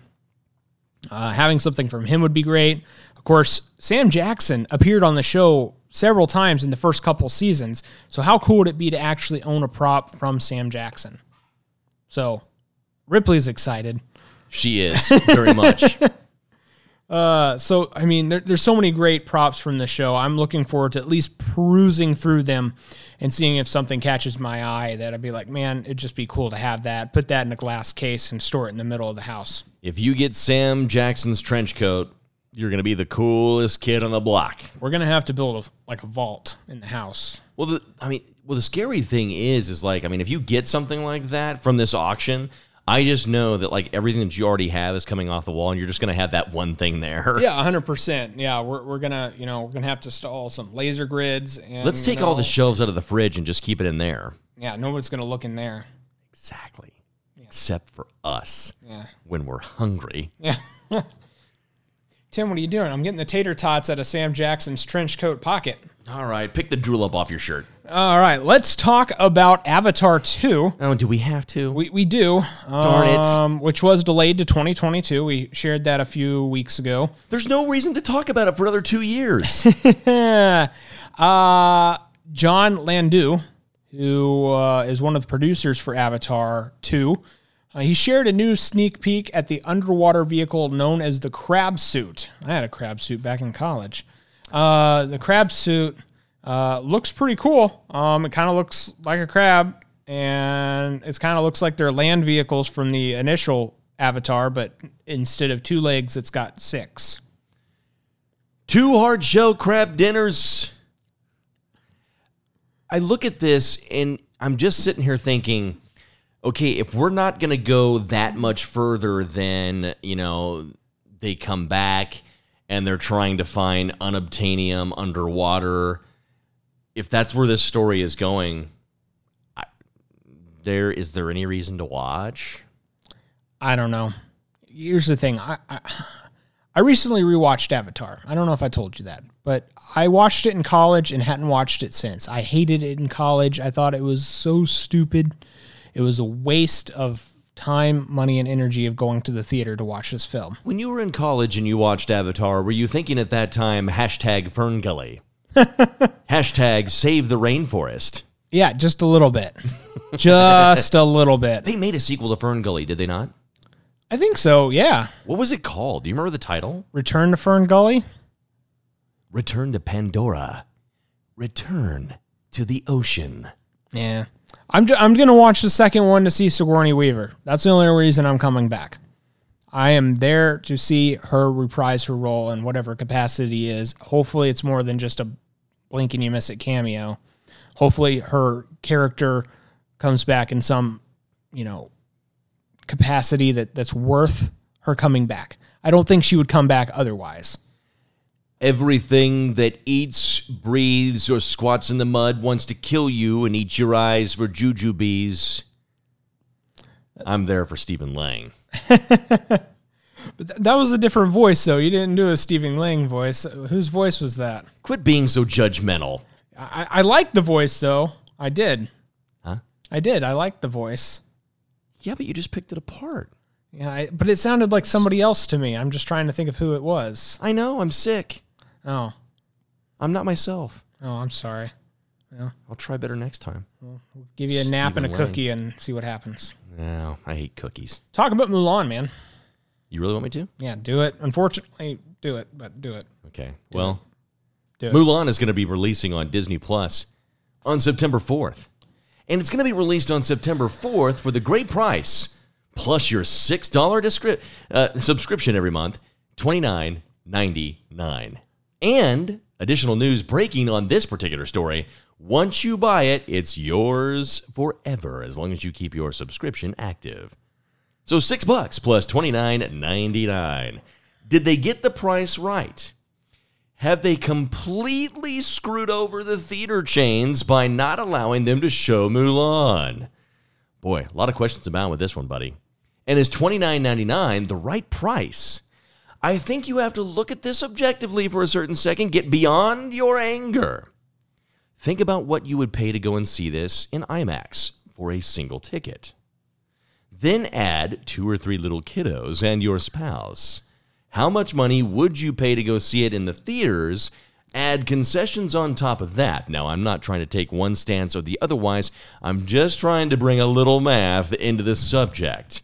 uh, having something from him would be great. Of course, Sam Jackson appeared on the show several times in the first couple seasons. So how cool would it be to actually own a prop from Sam Jackson? So Ripley's excited. She is, very much. uh, so, I mean, there, there's so many great props from the show. I'm looking forward to at least perusing through them and seeing if something catches my eye that I'd be like, man, it'd just be cool to have that. Put that in a glass case and store it in the middle of the house. If you get Sam Jackson's trench coat, you're going to be the coolest kid on the block. We're going to have to build a, like a vault in the house. Well, the, I mean, well, the scary thing is, is like, I mean, if you get something like that from this auction, I just know that like everything that you already have is coming off the wall, and you're just going to have that one thing there. Yeah, one hundred percent. Yeah, we're we're going to, you know, we're going to have to stall some laser grids. And, Let's take you know, all the shelves out of the fridge and just keep it in there. Yeah, nobody's going to look in there. Exactly. Yeah, except for us yeah. when we're hungry. Yeah. Tim, what are you doing? I'm getting the tater tots out of Sam Jackson's trench coat pocket. All right, pick the drool up off your shirt. All right, let's talk about Avatar two. Oh, do we have to? We, we do. Darn it. Um, which was delayed to twenty twenty-two. We shared that a few weeks ago. There's no reason to talk about it for another two years. uh, John Landau, who uh, is one of the producers for Avatar two, Uh, he shared a new sneak peek at the underwater vehicle known as the crab suit. I had a crab suit back in college. Uh, the crab suit uh, looks pretty cool. Um, it kind of looks like a crab, and it kind of looks like their land vehicles from the initial Avatar, but instead of two legs, it's got six. Two hard-shell crab dinners. I look at this, and I'm just sitting here thinking, okay, if we're not going to go that much further than, you know, they come back and they're trying to find unobtainium underwater, if that's where this story is going, I, there is there any reason to watch? I don't know. Here's the thing. I, I I recently rewatched Avatar. I don't know if I told you that, but I watched it in college and hadn't watched it since. I hated it in college. I thought it was so stupid. It was a waste of time, money, and energy of going to the theater to watch this film. When you were in college and you watched Avatar, were you thinking at that time, hashtag Fern Gully? Hashtag save the rainforest? Yeah, just a little bit. Just a little bit. They made a sequel to Fern Gully, did they not? I think so, yeah. What was it called? Do you remember the title? Return to Fern Gully? Return to Pandora. Return to the ocean. Yeah. I'm j- I'm going to watch the second one to see Sigourney Weaver. That's the only reason I'm coming back. I am there to see her reprise her role in whatever capacity is. Hopefully it's more than just a blink and you miss it cameo. Hopefully her character comes back in some, you know, capacity that, that's worth her coming back. I don't think she would come back otherwise. Everything that eats, breathes, or squats in the mud wants to kill you and eat your eyes for jujubes. I'm there for Stephen Lang. But th- that was a different voice, though. You didn't do a Stephen Lang voice. Whose voice was that? Quit being so judgmental. I, I liked the voice, though. I did. Huh? I did. I liked the voice. Yeah, but you just picked it apart. Yeah, I, but it sounded like somebody else to me. I'm just trying to think of who it was. I know. I'm sick. Oh. I'm not myself. Oh, I'm sorry. Yeah. I'll try better next time. We'll give you a Stephen nap and a Lang. Cookie and see what happens. No, I hate cookies. Talk about Mulan, man. You really want me to? Yeah, do it. Unfortunately, do it, but do it. Okay. Do well, it. Do it. Mulan is going to be releasing on Disney Plus on September fourth. And it's going to be released on September fourth for the great price, plus your six dollars discri- uh, subscription every month, twenty-nine ninety-nine. And additional news breaking on this particular story. Once you buy it, it's yours forever, as long as you keep your subscription active. So six bucks plus twenty-nine ninety-nine. Did they get the price right? Have they completely screwed over the theater chains by not allowing them to show Mulan? Boy, a lot of questions abound with this one, buddy. And is twenty-nine ninety-nine the right price? I think you have to look at this objectively for a certain second. Get beyond your anger. Think about what you would pay to go and see this in IMAX for a single ticket. Then add two or three little kiddos and your spouse. How much money would you pay to go see it in the theaters? Add concessions on top of that. Now, I'm not trying to take one stance or the otherwise. I'm just trying to bring a little math into the subject.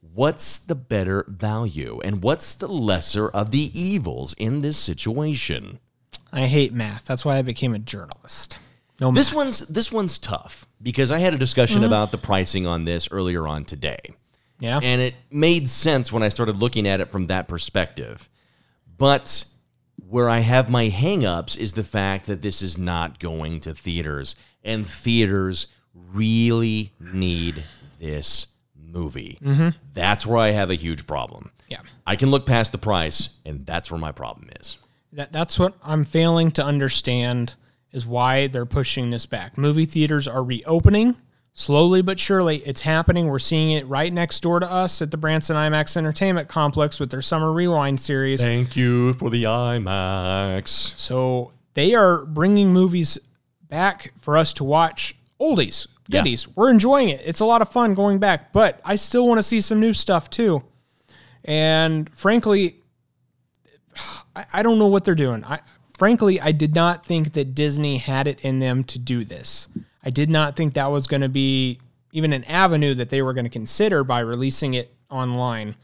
What's the better value? And what's the lesser of the evils in this situation? I hate math. That's why I became a journalist. No math. This one's, this one's tough because I had a discussion mm-hmm. about the pricing on this earlier on today. Yeah. And it made sense when I started looking at it from that perspective. But where I have my hang-ups is the fact that this is not going to theaters, and theaters really need this movie. Mm-hmm. That's where I have a huge problem. Yeah, I can look past the price, and that's where my problem is. That, that's what I'm failing to understand is why they're pushing this back. Movie theaters are reopening, Slowly but surely, it's happening. We're seeing it right next door to us at the Branson IMAX Entertainment Complex with their Summer Rewind series. Thank you for the IMAX. So they are bringing movies back for us to watch. Oldies, goodies. Yeah. We're enjoying it. It's a lot of fun going back, but I still want to see some new stuff too. And frankly, I, I don't know what they're doing. I frankly, I did not think that Disney had it in them to do this. I did not think that was going to be even an avenue that they were going to consider by releasing it online.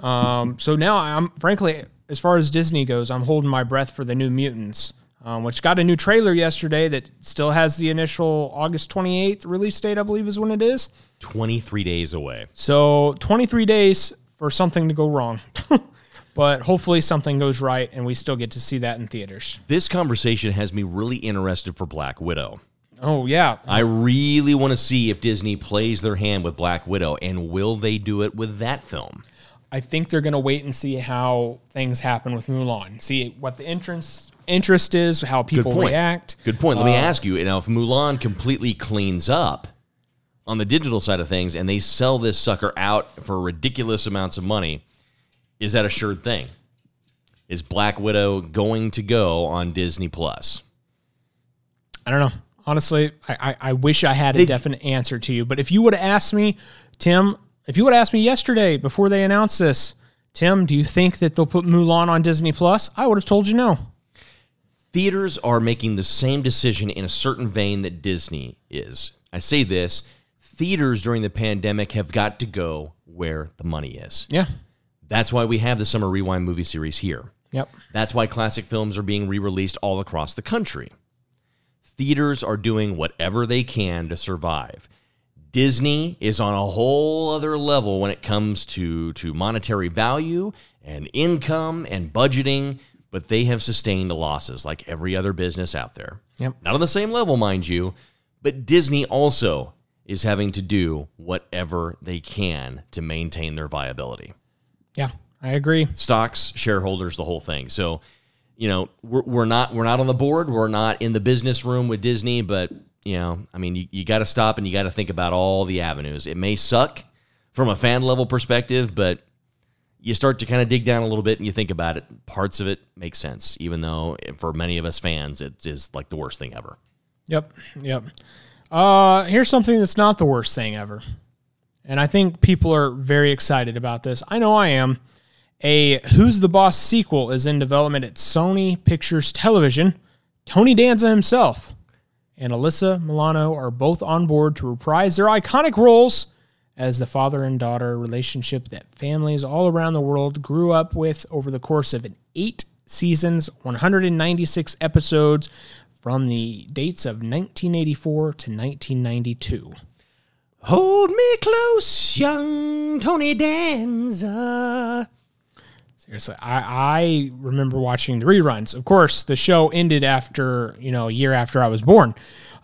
Um, so now I'm frankly, as far as Disney goes, I'm holding my breath for the New Mutants, um, which got a new trailer yesterday that still has the initial August twenty-eighth release date, I believe is when it is. twenty-three days away. So twenty-three days for something to go wrong. But hopefully something goes right and we still get to see that in theaters. This conversation has me really interested for Black Widow. Oh, yeah. I really want to see if Disney plays their hand with Black Widow, and will they do it with that film? I think they're going to wait and see how things happen with Mulan, see what the interest, interest is, how people Good react. Good point. Let uh, me ask you, you know, if Mulan completely cleans up on the digital side of things and they sell this sucker out for ridiculous amounts of money, is that a sure thing? Is Black Widow going to go on Disney Plus? I don't know. Honestly, I, I, I wish I had a they, definite answer to you. But if you would have asked me, Tim, if you would have asked me yesterday before they announced this, Tim, do you think that they'll put Mulan on Disney Plus? I would have told you no. Theaters are making the same decision in a certain vein that Disney is. I say this, theaters during the pandemic have got to go where the money is. Yeah. That's why we have the Summer Rewind movie series here. Yep. That's why classic films are being re-released all across the country. Theaters are doing whatever they can to survive. Disney is on a whole other level when it comes to, to monetary value and income and budgeting, but they have sustained losses like every other business out there. Yep. Not on the same level, mind you, but Disney also is having to do whatever they can to maintain their viability. Yeah, I agree. Stocks, shareholders, the whole thing. So, you know, we're, we're not we're not on the board. We're not in the business room with Disney. But, you know, I mean, you, you got to stop and you got to think about all the avenues. It may suck from a fan level perspective, but you start to kind of dig down a little bit and you think about it. Parts of it make sense, even though for many of us fans, it is like the worst thing ever. Yep. Yep. Uh, here's something that's not the worst thing ever. And I think people are very excited about this. I know I am. A Who's the Boss sequel is in development at Sony Pictures Television. Tony Danza himself and Alyssa Milano are both on board to reprise their iconic roles as the father and daughter relationship that families all around the world grew up with over the course of eight seasons, one hundred ninety-six episodes from the dates of nineteen eighty-four to nineteen ninety-two. Hold me close, young Tony Danza. Seriously, I, I remember watching the reruns. Of course, the show ended after, you know, a year after I was born.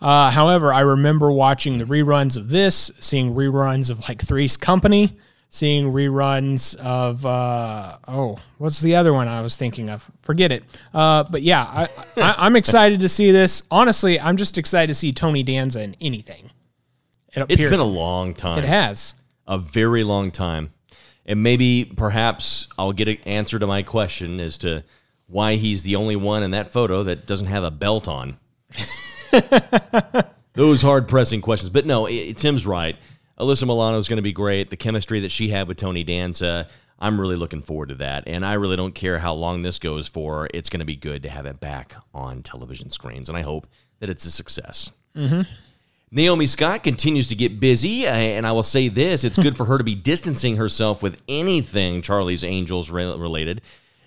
Uh, however, I remember watching the reruns of this, seeing reruns of like Three's Company, seeing reruns of, uh, oh, what's the other one I was thinking of? Forget it. Uh, but yeah, I, I, I'm excited to see this. Honestly, I'm just excited to see Tony Danza in anything. It it's been a long time. It has. A very long time. And maybe, perhaps, I'll get an answer to my question as to why he's the only one in that photo that doesn't have a belt on. Those hard-pressing questions. But no, it, Tim's right. Alyssa Milano is going to be great. The chemistry that she had with Tony Danza, I'm really looking forward to that. And I really don't care how long this goes for. It's going to be good to have it back on television screens. And I hope that it's a success. Mm-hmm. Naomi Scott continues to get busy, and I will say this, it's good for her to be distancing herself with anything Charlie's Angels related.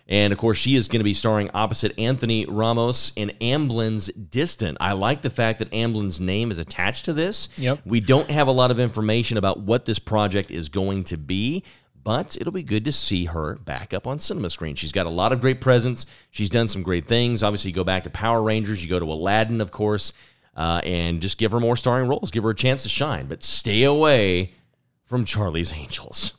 And, of course, she is going to be starring opposite Anthony Ramos in Amblin's Distant. I like the fact that Amblin's name is attached to this. Yep. We don't have a lot of information about what this project is going to be, but it'll be good to see her back up on cinema screen. She's got a lot of great presence. She's done some great things. Obviously, you go back to Power Rangers. You go to Aladdin, of course. Uh, and just give her more starring roles. Give her a chance to shine, but stay away from Charlie's Angels.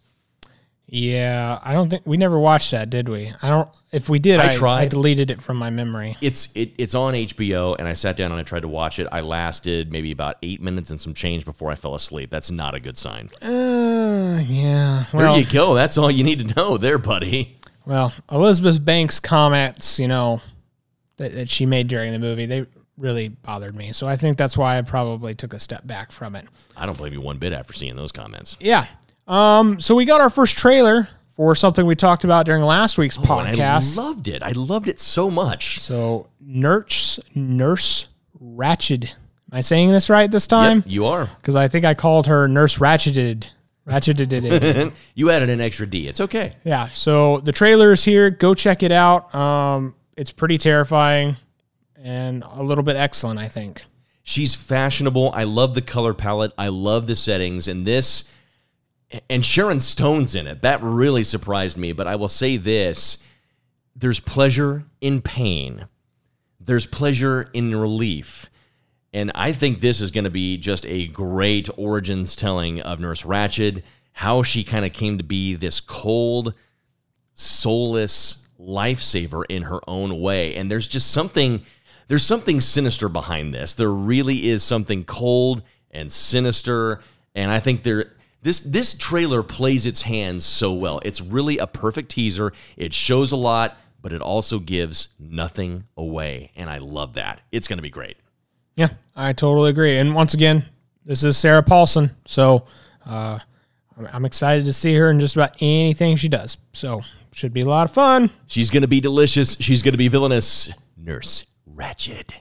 Yeah, I don't think we never watched that, did we? I don't. If we did, I, I tried. I deleted it from my memory. It's it, it's on H B O, and I sat down and I tried to watch it. I lasted maybe about eight minutes and some change before I fell asleep. That's not a good sign. Uh, yeah. Well, there you go. That's all you need to know, there, buddy. Well, Elizabeth Banks' comments, you know, that, that she made during the movie, they really bothered me. So I think that's why I probably took a step back from it. I don't blame you one bit after seeing those comments. Yeah. Um, so we got our first trailer for something we talked about during last week's oh, podcast. I loved it. I loved it so much. So Nurse, Nurse Ratched. Am I saying this right this time? Yep, you are. Because I think I called her Nurse Ratcheted. Ratcheted. You added an extra D. It's okay. Yeah. So the trailer is here. Go check it out. Um, it's pretty terrifying and a little bit excellent, I think. She's fashionable. I love the color palette. I love the settings. And this... And Sharon Stone's in it. That really surprised me. But I will say this. There's pleasure in pain. There's pleasure in relief. And I think this is going to be just a great origins telling of Nurse Ratched, how she kind of came to be this cold, soulless lifesaver in her own way. And there's just something, there's something sinister behind this. There really is something cold and sinister. And I think there... This this trailer plays its hands so well. It's really a perfect teaser. It shows a lot, but it also gives nothing away, and I love that. It's going to be great. Yeah, I totally agree. And once again, this is Sarah Paulson, so uh, I'm excited to see her in just about anything she does. So should be a lot of fun. She's going to be delicious. She's going to be villainous. Nurse Ratched.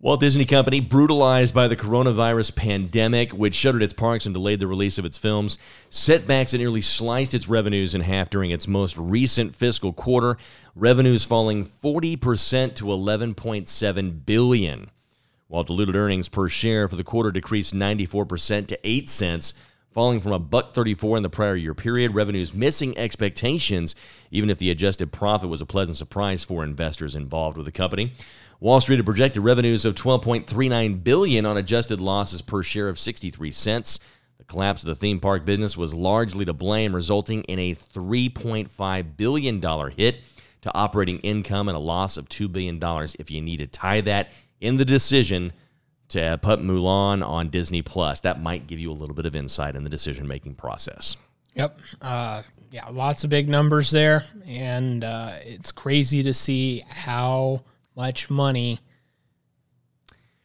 Walt Disney Company, brutalized by the coronavirus pandemic, which shuttered its parks and delayed the release of its films, setbacks that nearly sliced its revenues in half during its most recent fiscal quarter, revenues falling forty percent to eleven point seven billion dollars, while diluted earnings per share for the quarter decreased ninety-four percent to eight cents, falling from a buck thirty-four in the prior year period, revenues missing expectations, even if the adjusted profit was a pleasant surprise for investors involved with the company. Wall Street had projected revenues of twelve point three nine billion dollars on adjusted losses per share of sixty-three cents. The collapse of the theme park business was largely to blame, resulting in a three point five billion dollars hit to operating income and a loss of two billion dollars if you need to tie that in the decision to put Mulan on Disney+. That might give you a little bit of insight in the decision-making process. Yep. Uh, yeah, lots of big numbers there, and uh, it's crazy to see how... much money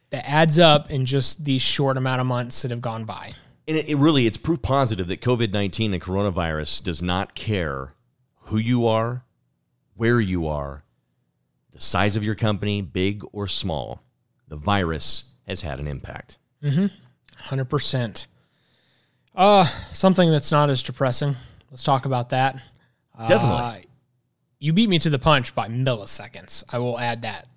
that adds up in just these short amount of months that have gone by. And it, it really, it's proof positive that COVID nineteen and coronavirus does not care who you are, where you are, the size of your company, big or small. The virus has had an impact. Mm-hmm. one hundred percent. Uh, something that's not as depressing. Let's talk about that. Definitely. Uh, You beat me to the punch by milliseconds. I will add that.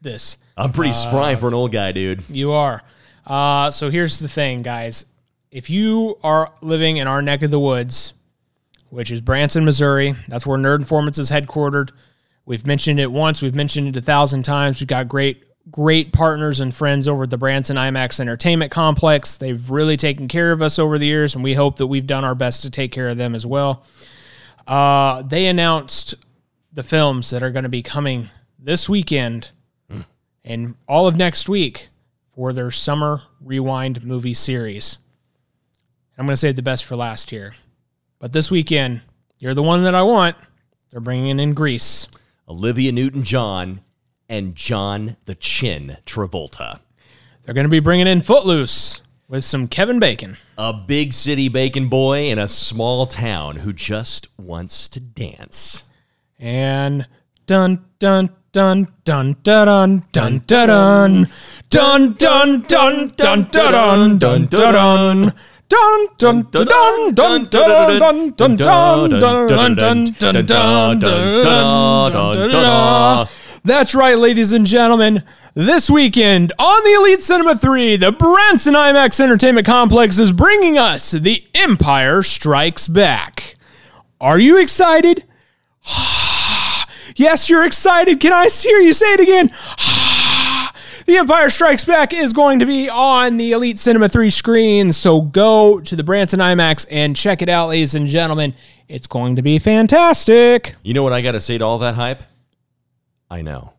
This. I'm pretty uh, spry for an old guy, dude. You are. Uh, so here's the thing, guys. If you are living in our neck of the woods, which is Branson, Missouri, that's where Nerd Informants is headquartered. We've mentioned it once. We've mentioned it a thousand times. We've got great, great partners and friends over at the Branson IMAX Entertainment Complex. They've really taken care of us over the years, and we hope that we've done our best to take care of them as well. Uh, they announced... the films that are going to be coming this weekend mm. and all of next week for their Summer Rewind movie series. I'm going to save the best for last here. But this weekend, you're the one that I want. They're bringing in Grease. Olivia Newton-John and John the Chin Travolta. They're going to be bringing in Footloose with some Kevin Bacon. A big city bacon boy in a small town who just wants to dance. And dun dun dun dun dun dun dun dun dun dun dun dun dun dun dun dun dun dun dun dun dun dun dun dun dun dun dun. That's right, ladies and gentlemen. This weekend on the Elite Cinema three, the Branson IMAX Entertainment Complex is bringing us The Empire Strikes Back. Are you excited? Yes, you're excited. Can I hear you say it again? The Empire Strikes Back is going to be on the Elite Cinema three screen, so go to the Branson IMAX and check it out, ladies and gentlemen. It's going to be fantastic. You know what I got to say to all that hype? I know.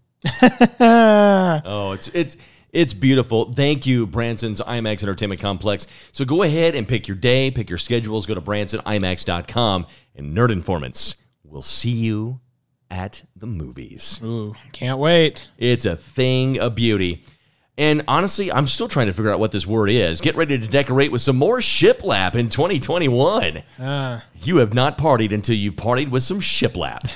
oh, it's it's it's beautiful. Thank you, Branson's IMAX Entertainment Complex. So go ahead and pick your day, pick your schedules, go to branson imax dot com, and Nerd Informants, we'll see you at the movies. Ooh, can't wait. It's a thing of beauty. And honestly, I'm still trying to figure out what this word is. Get ready to decorate with some more shiplap in twenty twenty-one. Uh. You have not partied until you partied with some shiplap.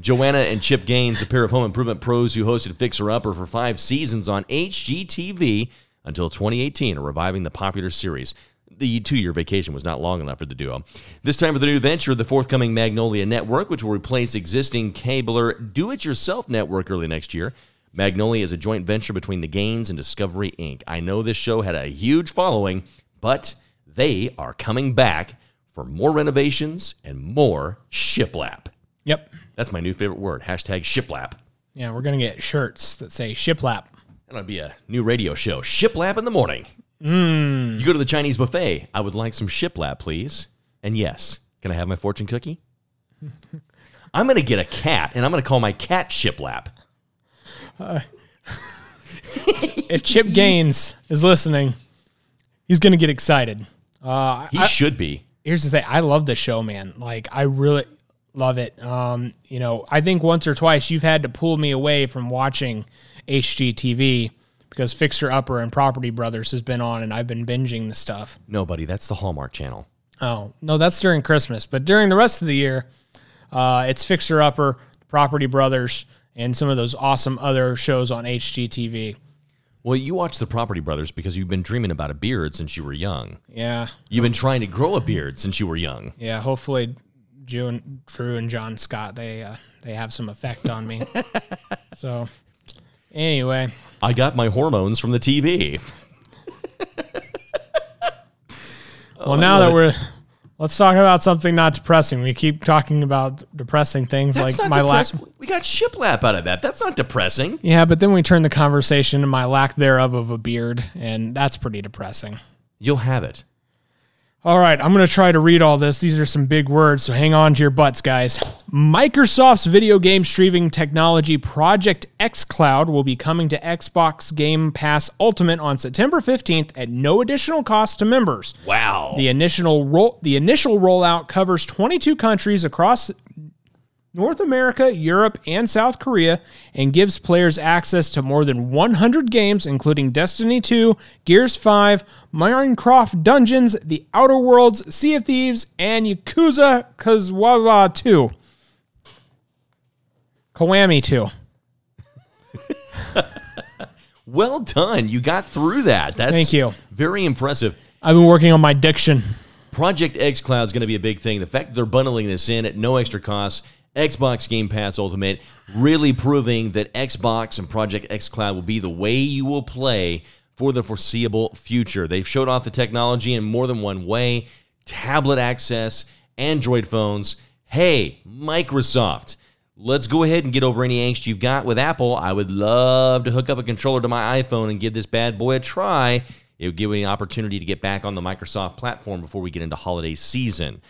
Joanna and Chip Gaines, a pair of home improvement pros who hosted Fixer Upper for five seasons on H G T V until twenty eighteen, are reviving the popular series. The two-year vacation was not long enough for the duo. This time for the new venture, the forthcoming Magnolia Network, which will replace existing cabler do-it-yourself network early next year. Magnolia is a joint venture between the Gaines and Discovery, Incorporated. I know this show had a huge following, but they are coming back for more renovations and more shiplap. Yep. That's my new favorite word, hashtag shiplap. Yeah, we're going to get shirts that say shiplap. That'll be a new radio show, Shiplap in the Morning. Mm. You go to the Chinese buffet, I would like some shiplap, please. And yes, can I have my fortune cookie? I'm going to get a cat, and I'm going to call my cat Shiplap. Uh, if Chip Gaines is listening, he's going to get excited. Uh, he I, should be. Here's the thing. I love the show, man. Like, I really... Love it. Um, you know, I think once or twice you've had to pull me away from watching H G T V because Fixer Upper and Property Brothers has been on and I've been binging the stuff. No, buddy, that's the Hallmark Channel. Oh, no, that's during Christmas. But during the rest of the year, uh, it's Fixer Upper, Property Brothers, and some of those awesome other shows on H G T V. Well, you watch the Property Brothers because you've been dreaming about a beard since you were young. Yeah. You've been trying to grow a beard since you were young. Yeah, hopefully... Drew and John Scott, they uh, they have some effect on me. So, anyway. I got my hormones from the T V. Well, oh, now that it. we're... Let's talk about something not depressing. We keep talking about depressing things. That's like my depressed. lack... We got shiplap out of that. That's not depressing. Yeah, but then we turn the conversation to my lack thereof of a beard, and that's pretty depressing. You'll have it. All right, I'm going to try to read all this. These are some big words, so hang on to your butts, guys. Microsoft's video game streaming technology Project xCloud will be coming to Xbox Game Pass Ultimate on September fifteenth at no additional cost to members. Wow. The initial roll, the initial rollout covers twenty-two countries across North America, Europe, and South Korea, and gives players access to more than one hundred games, including Destiny two, Gears five, Minecraft Dungeons, The Outer Worlds, Sea of Thieves, and Yakuza Kawawa two. Kiwami two. Well done. You got through that. That's Thank you. Very impressive. I've been working on my diction. Project xCloud is going to be a big thing. The fact that they're bundling this in at no extra cost, Xbox Game Pass Ultimate, really proving that Xbox and Project xCloud will be the way you will play for the foreseeable future. They've showed off the technology in more than one way, tablet access, Android phones. Hey, Microsoft, let's go ahead and get over any angst you've got with Apple. I would love to hook up a controller to my iPhone and give this bad boy a try. It would give me an opportunity to get back on the Microsoft platform before we get into holiday season.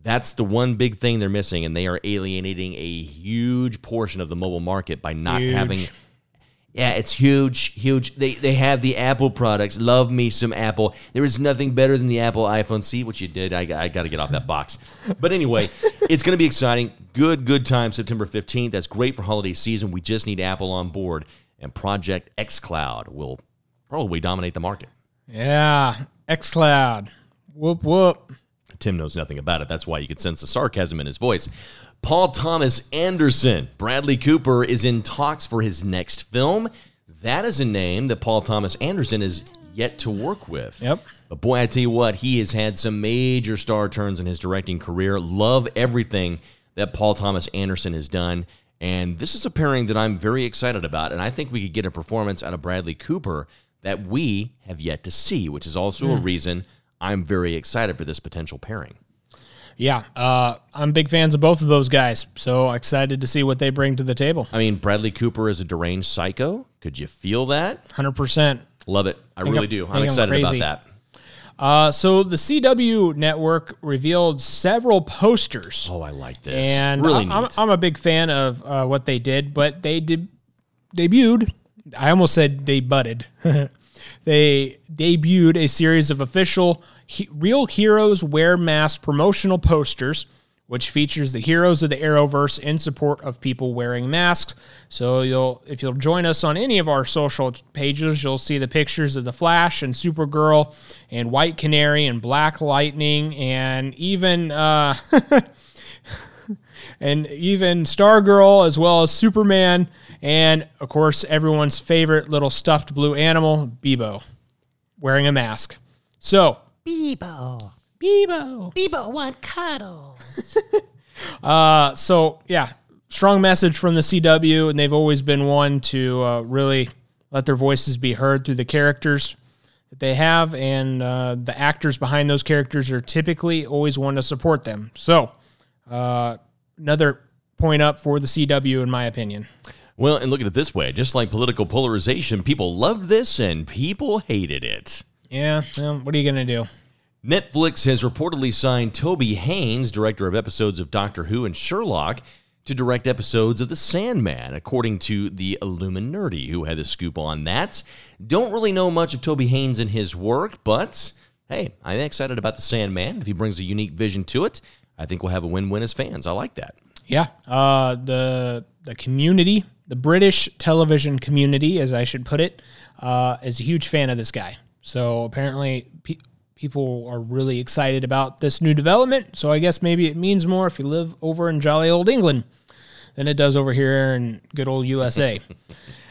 That's the one big thing they're missing, and they are alienating a huge portion of the mobile market by not huge. having... Yeah, it's huge, huge. They they have the Apple products. Love me some Apple. There is nothing better than the Apple iPhone. See what you did? I, I got to get off that box. But anyway, it's going to be exciting. Good, good time, September fifteenth. That's great for holiday season. We just need Apple on board, and Project xCloud will probably dominate the market. Yeah, xCloud. Whoop, whoop. Tim knows nothing about it. That's why you could sense the sarcasm in his voice. Paul Thomas Anderson. Bradley Cooper is in talks for his next film. That is a name that Paul Thomas Anderson is yet to work with. Yep. But boy, I tell you what, he has had some major star turns in his directing career. Love everything that Paul Thomas Anderson has done. And this is a pairing that I'm very excited about. And I think we could get a performance out of Bradley Cooper that we have yet to see, which is also mm. a reason I'm very excited for this potential pairing. Yeah, uh, I'm big fans of both of those guys, so excited to see what they bring to the table. I mean, Bradley Cooper is a deranged psycho. Could you feel that? one hundred percent. Love it. I think really I'm, do. I'm excited I'm about that. Uh, so the C W network revealed several posters. Oh, I like this. And really I, I'm, I'm a big fan of uh, what they did, but they did debuted. I almost said they butted. They debuted a series of official he, Real Heroes Wear Mask promotional posters, which features the heroes of the Arrowverse in support of people wearing masks. So you'll, if you'll join us on any of our social pages, you'll see the pictures of the Flash and Supergirl and White Canary and Black Lightning and even uh, and even Stargirl, as well as Superman, and of course everyone's favorite little stuffed blue animal, Bebo, wearing a mask. So Bebo. Bebo. Bebo want cuddles. uh, so, yeah, strong message from the C W, and they've always been one to uh, really let their voices be heard through the characters that they have, and uh, the actors behind those characters are typically always one to support them. So, uh, another point up for the C W, in my opinion. Well, and look at it this way. Just like political polarization, people loved this, and people hated it. Yeah, well, what are you going to do? Netflix has reportedly signed Toby Haynes, director of episodes of Doctor Who and Sherlock, to direct episodes of The Sandman, according to the Illuminati, who had the scoop on that. Don't really know much of Toby Haynes and his work, but hey, I'm excited about The Sandman. If he brings a unique vision to it, I think we'll have a win-win as fans. I like that. Yeah, uh, the the community, the British television community, as I should put it, uh, is a huge fan of this guy. So apparently P- People are really excited about this new development, so I guess maybe it means more if you live over in jolly old England than it does over here in good old U S A.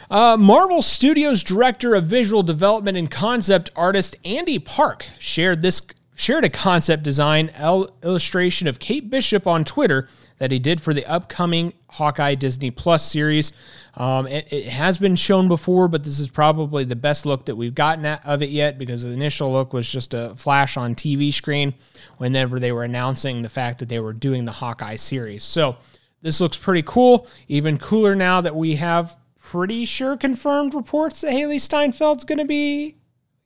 uh, Marvel Studios director of visual development and concept artist Andy Park shared this shared a concept design illustration of Kate Bishop on Twitter that he did for the upcoming Hawkeye Disney Plus series. Um, it, it has been shown before, but this is probably the best look that we've gotten at, of it yet, because the initial look was just a flash on T V screen whenever they were announcing the fact that they were doing the Hawkeye series. So this looks pretty cool, even cooler now that we have pretty sure confirmed reports that Haley Steinfeld's going to be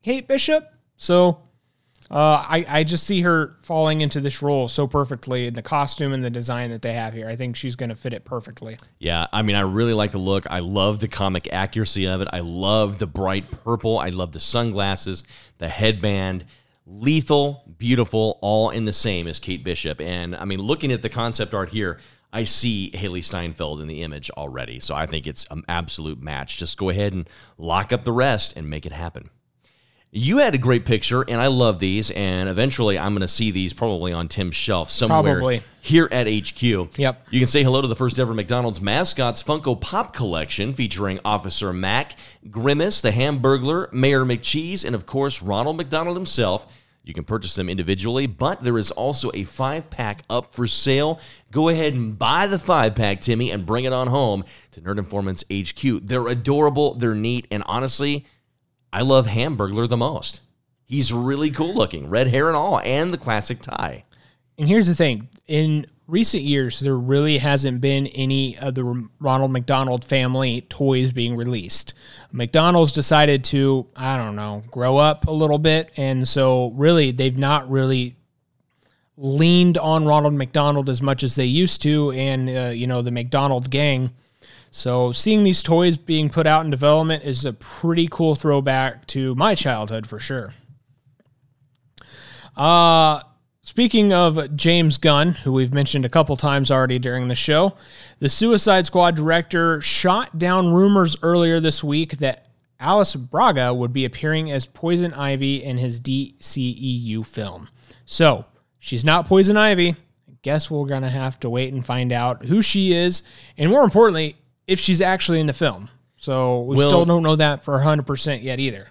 Kate Bishop. So Uh, I, I just see her falling into this role so perfectly in the costume and the design that they have here. I think she's going to fit it perfectly. Yeah, I mean, I really like the look. I love the comic accuracy of it. I love the bright purple. I love the sunglasses, the headband. Lethal, beautiful, all in the same as Kate Bishop. And, I mean, looking at the concept art here, I see Haley Steinfeld in the image already. So I think it's an absolute match. Just go ahead and lock up the rest and make it happen. You had a great picture, and I love these, and eventually I'm going to see these probably on Tim's shelf somewhere probably. Here at H Q. Yep. You can say hello to the first ever McDonald's Mascots Funko Pop Collection featuring Officer Mac, Grimace, the Hamburglar, Mayor McCheese, and, of course, Ronald McDonald himself. You can purchase them individually, but there is also a five-pack up for sale. Go ahead and buy the five-pack, Timmy, and bring it on home to Nerd Informants H Q. They're adorable, they're neat, and honestly, I love Hamburglar the most. He's really cool looking, red hair and all, and the classic tie. And here's the thing. In recent years, there really hasn't been any of the Ronald McDonald family toys being released. McDonald's decided to, I don't know, grow up a little bit. And so really, they've not really leaned on Ronald McDonald as much as they used to and, uh, you know, the McDonald gang. So seeing these toys being put out in development is a pretty cool throwback to my childhood for sure. Uh, speaking of James Gunn, who we've mentioned a couple times already during the show, the Suicide Squad director shot down rumors earlier this week that Alice Braga would be appearing as Poison Ivy in his D C E U film. So she's not Poison Ivy. I guess we're going to have to wait and find out who she is. And more importantly, if she's actually in the film. So we well, still don't know that for one hundred percent yet either.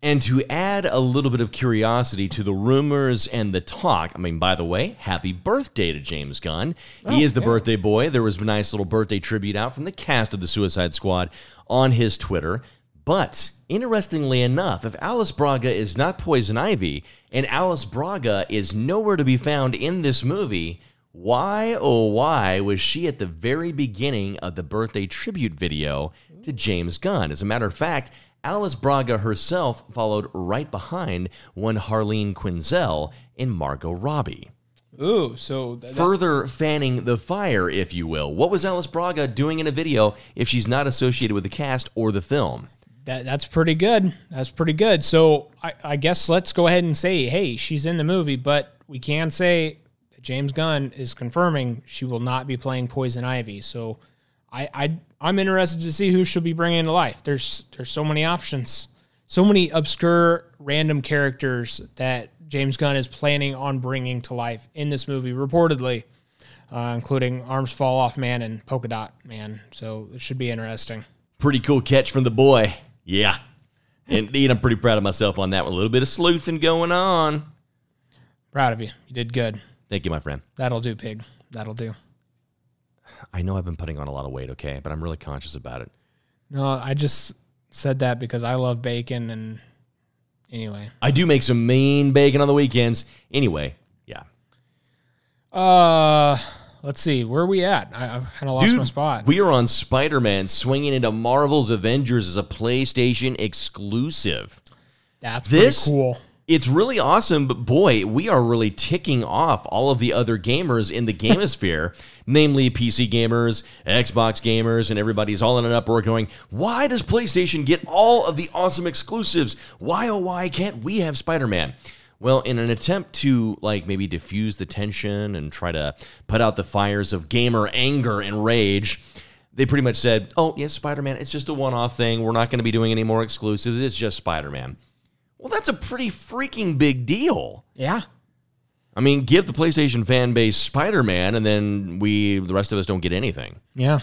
And to add a little bit of curiosity to the rumors and the talk, I mean, by the way, happy birthday to James Gunn. Oh, he is the yeah. birthday boy. There was a nice little birthday tribute out from the cast of The Suicide Squad on his Twitter. But interestingly enough, if Alice Braga is not Poison Ivy and Alice Braga is nowhere to be found in this movie, why, oh why, was she at the very beginning of the birthday tribute video to James Gunn? As a matter of fact, Alice Braga herself followed right behind one Harleen Quinzel and Margot Robbie. Ooh, so that, further fanning the fire, if you will. What was Alice Braga doing in a video if she's not associated with the cast or the film? That, that's pretty good. That's pretty good. So I, I guess let's go ahead and say, hey, she's in the movie, but we can say James Gunn is confirming she will not be playing Poison Ivy. So I, I, I'm interested to see who she'll be bringing to life. There's, there's so many options, so many obscure, random characters that James Gunn is planning on bringing to life in this movie, reportedly, uh, including Arms Fall Off Man and Polka Dot Man. So it should be interesting. Pretty cool catch from the boy. Yeah, indeed. I'm pretty proud of myself on that one. A little bit of sleuthing going on. Proud of you. You did good. Thank you, my friend. That'll do, pig. That'll do. I know I've been putting on a lot of weight, okay, but I'm really conscious about it. No, I just said that because I love bacon, and anyway. I do make some mean bacon on the weekends. Anyway, yeah. Uh... Let's see. Where are we at? I, I've kind of lost Dude, my spot. We are on Spider-Man swinging into Marvel's Avengers as a PlayStation exclusive. That's this, pretty cool. It's really awesome, but boy, we are really ticking off all of the other gamers in the gamosphere, namely P C gamers, Xbox gamers, and everybody's all in an uproar going, why does PlayStation get all of the awesome exclusives? Why, oh, why can't we have Spider-Man? Well, in an attempt to, like, maybe diffuse the tension and try to put out the fires of gamer anger and rage, they pretty much said, oh, yes, Spider-Man, it's just a one-off thing. We're not going to be doing any more exclusives. It's just Spider-Man. Well, that's a pretty freaking big deal. Yeah. I mean, give the PlayStation fan base Spider-Man, and then we, the rest of us, don't get anything. Yeah.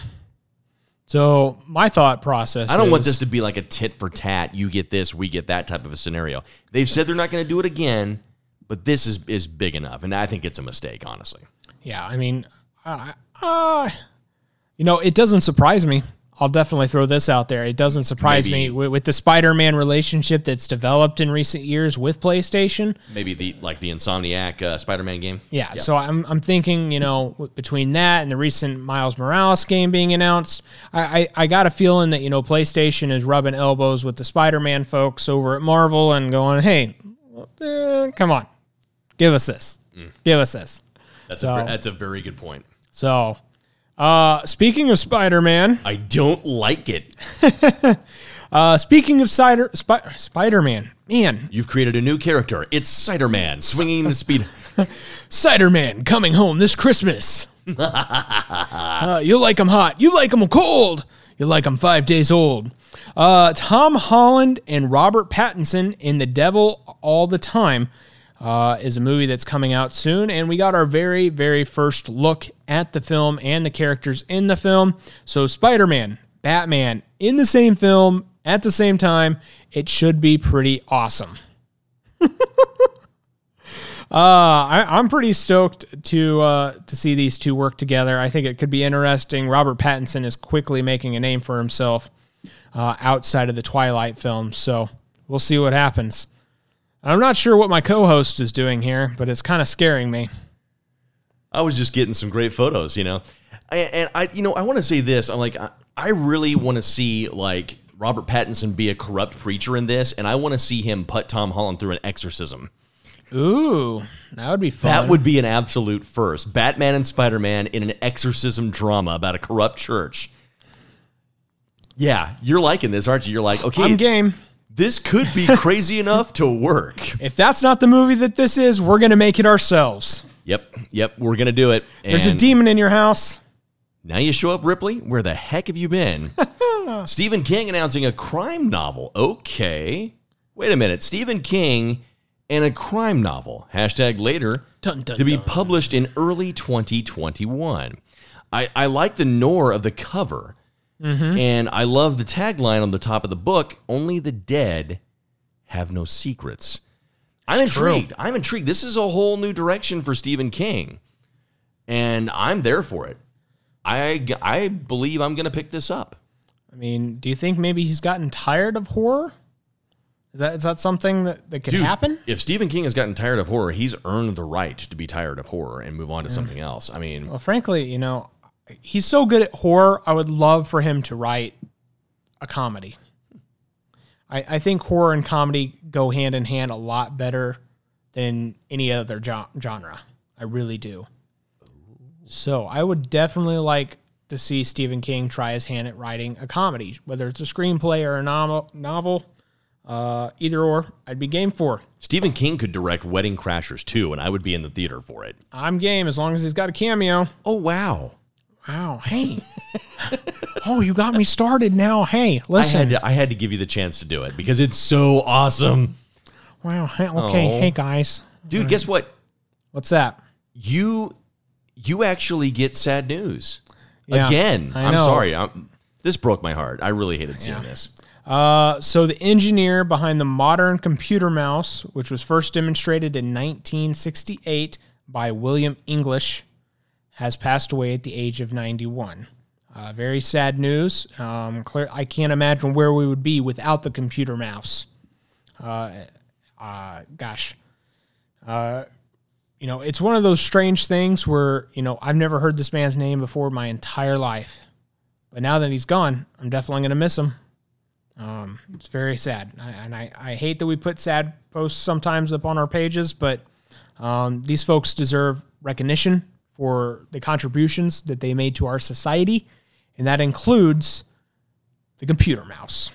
So my thought process I don't is, want this to be like a tit for tat, you get this, we get that type of a scenario. They've said they're not going to do it again, but this is, is big enough, and I think it's a mistake, honestly. Yeah, I mean, uh, uh, you know, it doesn't surprise me. I'll definitely throw this out there. It doesn't surprise maybe, me with, with the Spider-Man relationship that's developed in recent years with PlayStation. Maybe the like the Insomniac uh, Spider-Man game. Yeah, yeah, so I'm I'm thinking, you know, between that and the recent Miles Morales game being announced, I, I, I got a feeling that, you know, PlayStation is rubbing elbows with the Spider-Man folks over at Marvel and going, hey, eh, come on, give us this. Mm. Give us this. That's, so, a, that's a very good point. So... Uh, speaking of Spider-Man... I don't like it. uh, speaking of cider, Spi- Spider-Man, man... You've created a new character. It's Cider-Man, swinging the speed... Cider-Man, coming home this Christmas. uh, you like him hot. You like him cold. You like him five days old. Uh, Tom Holland and Robert Pattinson in The Devil All the Time Uh, is a movie that's coming out soon, and we got our very, very first look at the film and the characters in the film. So Spider-Man, Batman, in the same film, at the same time, it should be pretty awesome. uh, I, I'm pretty stoked to uh, to see these two work together. I think it could be interesting. Robert Pattinson is quickly making a name for himself uh, outside of the Twilight films, so we'll see what happens. I'm not sure what my co-host is doing here, but it's kind of scaring me. I was just getting some great photos, you know. And, and I, you know, I want to say this. I'm like, I, I really want to see, like, Robert Pattinson be a corrupt preacher in this, and I want to see him put Tom Holland through an exorcism. Ooh, that would be fun. That would be an absolute first. Batman and Spider-Man in an exorcism drama about a corrupt church. Yeah, you're liking this, aren't you? You're like, okay. I'm game. This could be crazy enough to work. If that's not the movie that this is, we're going to make it ourselves. Yep, yep, we're going to do it. And there's a demon in your house. Now you show up, Ripley. Where the heck have you been? Stephen King announcing a crime novel. Okay. Wait a minute. Stephen King and a crime novel. Hashtag later. Dun, dun, to be dun. published in early twenty twenty-one. I, I like the Noir of the cover. Mm-hmm. And I love the tagline on the top of the book, only the dead have no secrets. I'm it's intrigued. True. I'm intrigued. This is a whole new direction for Stephen King, and I'm there for it. I, I believe I'm going to pick this up. I mean, do you think maybe he's gotten tired of horror? Is that, is that something that, that could Dude, happen? If Stephen King has gotten tired of horror, he's earned the right to be tired of horror and move on to yeah. something else. I mean... Well, frankly, you know, he's so good at horror, I would love for him to write a comedy. I, I think horror and comedy go hand in hand a lot better than any other jo- genre. I really do. So I would definitely like to see Stephen King try his hand at writing a comedy, whether it's a screenplay or a nom- novel. Uh, either or, I'd be game for. Stephen King could direct Wedding Crashers two, and I would be in the theater for it. I'm game, as long as he's got a cameo. Oh, wow. Wow, hey. Oh, you got me started now. Hey, listen. I had, to, I had to give you the chance to do it, because it's so awesome. Wow, hey, okay, oh. hey, guys. Dude, right. guess what? What's that? You you actually get sad news. Yeah, again. I know. I'm sorry. I'm, this broke my heart. I really hated seeing yeah. this. Uh, so the engineer behind the modern computer mouse, which was first demonstrated in nineteen sixty-eight by William English, has passed away at the age of ninety-one. Uh, very sad news. Um, clear, I can't imagine where we would be without the computer mouse. Uh, uh, gosh. Uh, you know, it's one of those strange things where, you know, I've never heard this man's name before my entire life. But now that he's gone, I'm definitely going to miss him. Um, it's very sad, I, and I, I hate that we put sad posts sometimes up on our pages, but um, these folks deserve recognition for the contributions that they made to our society, and that includes the computer mouse.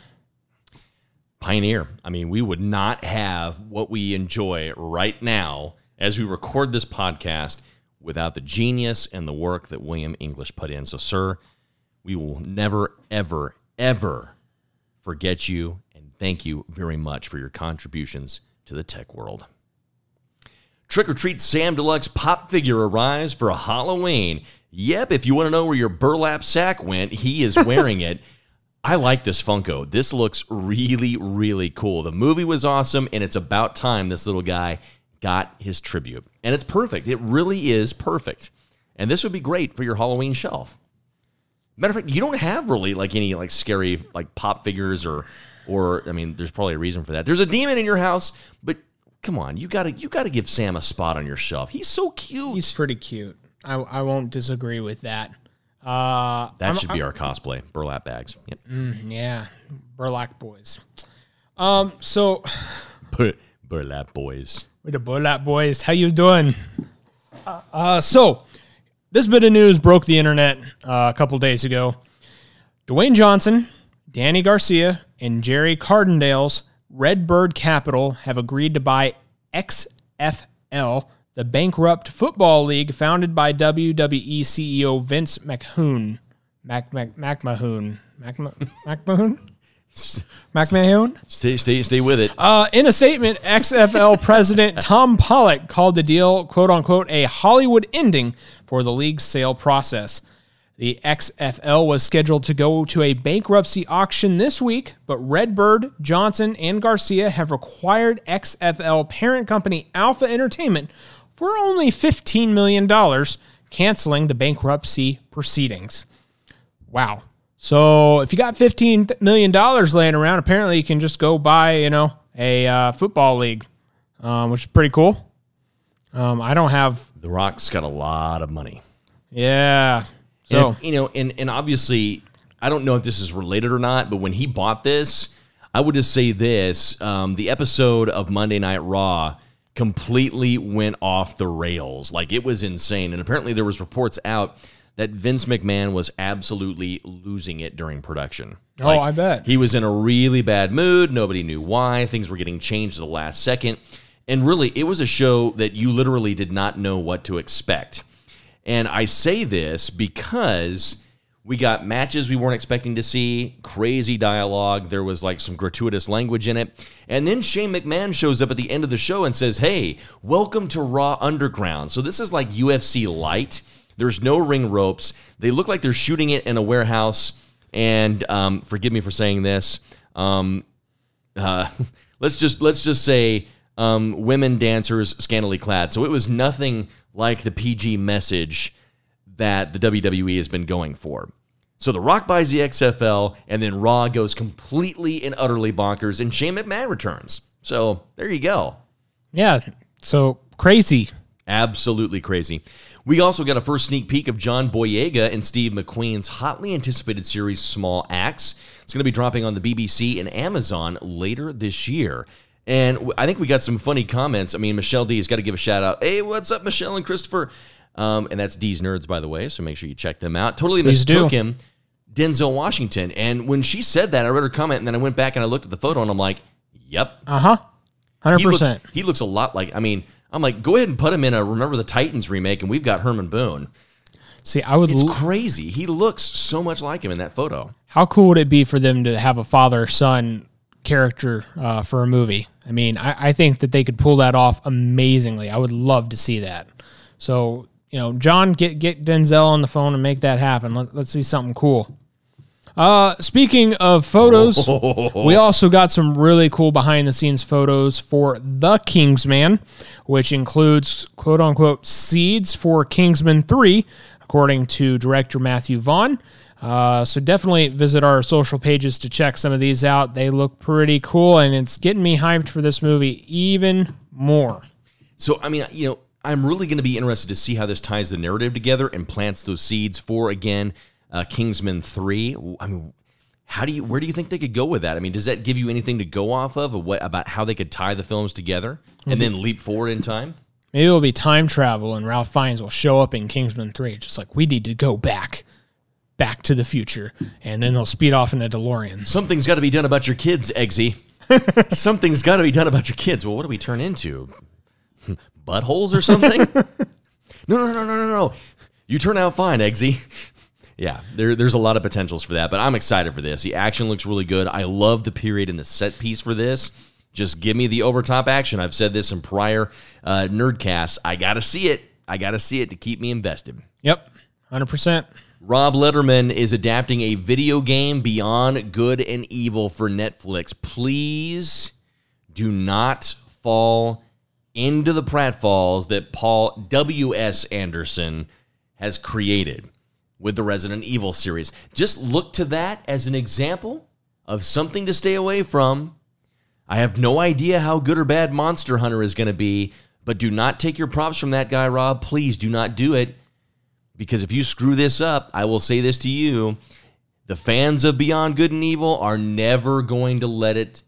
Pioneer. I mean, we would not have what we enjoy right now as we record this podcast without the genius and the work that William English put in. So, sir, we will never, ever, ever... forget you, and thank you very much for your contributions to the tech world. Trick or Treat Sam Deluxe pop figure arrives for a Halloween. Yep, if you want to know where your burlap sack went, he is wearing it. I like this Funko. This looks really, really cool. The movie was awesome, and it's about time this little guy got his tribute. And it's perfect. It really is perfect. And this would be great for your Halloween shelf. Matter of fact, you don't have really like any like scary like pop figures or, or I mean, there's probably a reason for that. There's a demon in your house, but come on, you gotta you gotta give Sam a spot on your shelf. He's so cute. He's pretty cute. I I won't disagree with that. Uh, that I'm, should be I'm, our cosplay burlap bags. Yep. Mm, yeah, burlap boys. Um, so Bur- burlap boys. We're the burlap boys. How you doing? Uh, uh so. This bit of news broke the internet uh, a couple days ago. Dwayne Johnson, Danny Garcia, and Jerry Cardendale's Redbird Capital have agreed to buy X F L, the bankrupt football league founded by W W E C E O Vince McMahon. Mac Mac McMahon. Mac McMahon? McMahon? Stay, stay, stay with it. Uh, in a statement, X F L president Tom Pollock called the deal, quote-unquote, a Hollywood ending for the league's sale process. The X F L was scheduled to go to a bankruptcy auction this week, but Redbird, Johnson, and Garcia have required X F L parent company Alpha Entertainment for only fifteen million dollars, canceling the bankruptcy proceedings. Wow. So if you got fifteen million dollars laying around, apparently you can just go buy, you know, a uh, football league, um, which is pretty cool. Um, I don't have... The Rock's got a lot of money. Yeah. So and if, you know, and, and obviously, I don't know if this is related or not, but when he bought this, I would just say this. Um, the episode of Monday Night Raw completely went off the rails. Like, it was insane. And apparently there was reports out that Vince McMahon was absolutely losing it during production. Oh, like, I bet. He was in a really bad mood. Nobody knew why. Things were getting changed at the last second. And really, it was a show that you literally did not know what to expect. And I say this because we got matches we weren't expecting to see, crazy dialogue. There was like some gratuitous language in it. And then Shane McMahon shows up at the end of the show and says, hey, welcome to Raw Underground. So this is like U F C Light. There's no ring ropes. They look like they're shooting it in a warehouse. And um, forgive me for saying this. Um, uh, let's just let's just say um, women dancers scantily clad. So it was nothing like the P G message that the W W E has been going for. So The Rock buys the X F L, and then Raw goes completely and utterly bonkers, and Shane McMahon returns. So there you go. Yeah, so crazy. Absolutely crazy. We also got a first sneak peek of John Boyega and Steve McQueen's hotly anticipated series Small Axe. It's going to be dropping on the B B C and Amazon later this year. And I think we got some funny comments. I mean, Michelle D has got to give a shout out. Hey, what's up, Michelle and Christopher? Um, and that's D's Nerds, by the way, so make sure you check them out. Totally mistook him, Denzel Washington. And when she said that, I read her comment, and then I went back and I looked at the photo, and I'm like, yep. Uh-huh. one hundred percent. He looks, he looks a lot like, I mean, I'm like, go ahead and put him in a Remember the Titans remake, and we've got Herman Boone. See, I would. It's crazy. He looks so much like him in that photo. How cool would it be for them to have a father-son character uh, for a movie? I mean, I, I think that they could pull that off amazingly. I would love to see that. So, you know, John, get get Denzel on the phone and make that happen. Let, let's see something cool. Uh, speaking of photos, oh. we also got some really cool behind-the-scenes photos for The Kingsman, which includes, quote-unquote, seeds for Kingsman three, according to director Matthew Vaughn. Uh, so definitely visit our social pages to check some of these out. They look pretty cool, and it's getting me hyped for this movie even more. So, I mean, you know, I'm really going to be interested to see how this ties the narrative together and plants those seeds for, again, Uh, Kingsman three. I mean, how do you, where do you think they could go with that? I mean, does that give you anything to go off of, or what about how they could tie the films together and mm-hmm. then leap forward in time? Maybe it'll be time travel, and Ralph Fiennes will show up in Kingsman three, just like, we need to go back, back to the future, and then they'll speed off in a DeLorean. Something's got to be done about your kids, Eggsy. Something's got to be done about your kids. Well, what do we turn into? Buttholes or something? no, no, no, no, no, no. You turn out fine, Eggsy. Yeah, there, there's a lot of potentials for that, but I'm excited for this. The action looks really good. I love the period and the set piece for this. Just give me the overtop action. I've said this in prior uh, Nerdcasts. I got to see it. I got to see it to keep me invested. Yep, one hundred percent. Rob Letterman is adapting a video game, Beyond Good and Evil, for Netflix. Please do not fall into the pratfalls that Paul W S Anderson has created with the Resident Evil series. Just look to that as an example of something to stay away from. I have no idea how good or bad Monster Hunter is going to be, but do not take your props from that guy, Rob. Please do not do it, because if you screw this up, I will say this to you, the fans of Beyond Good and Evil are never going to let it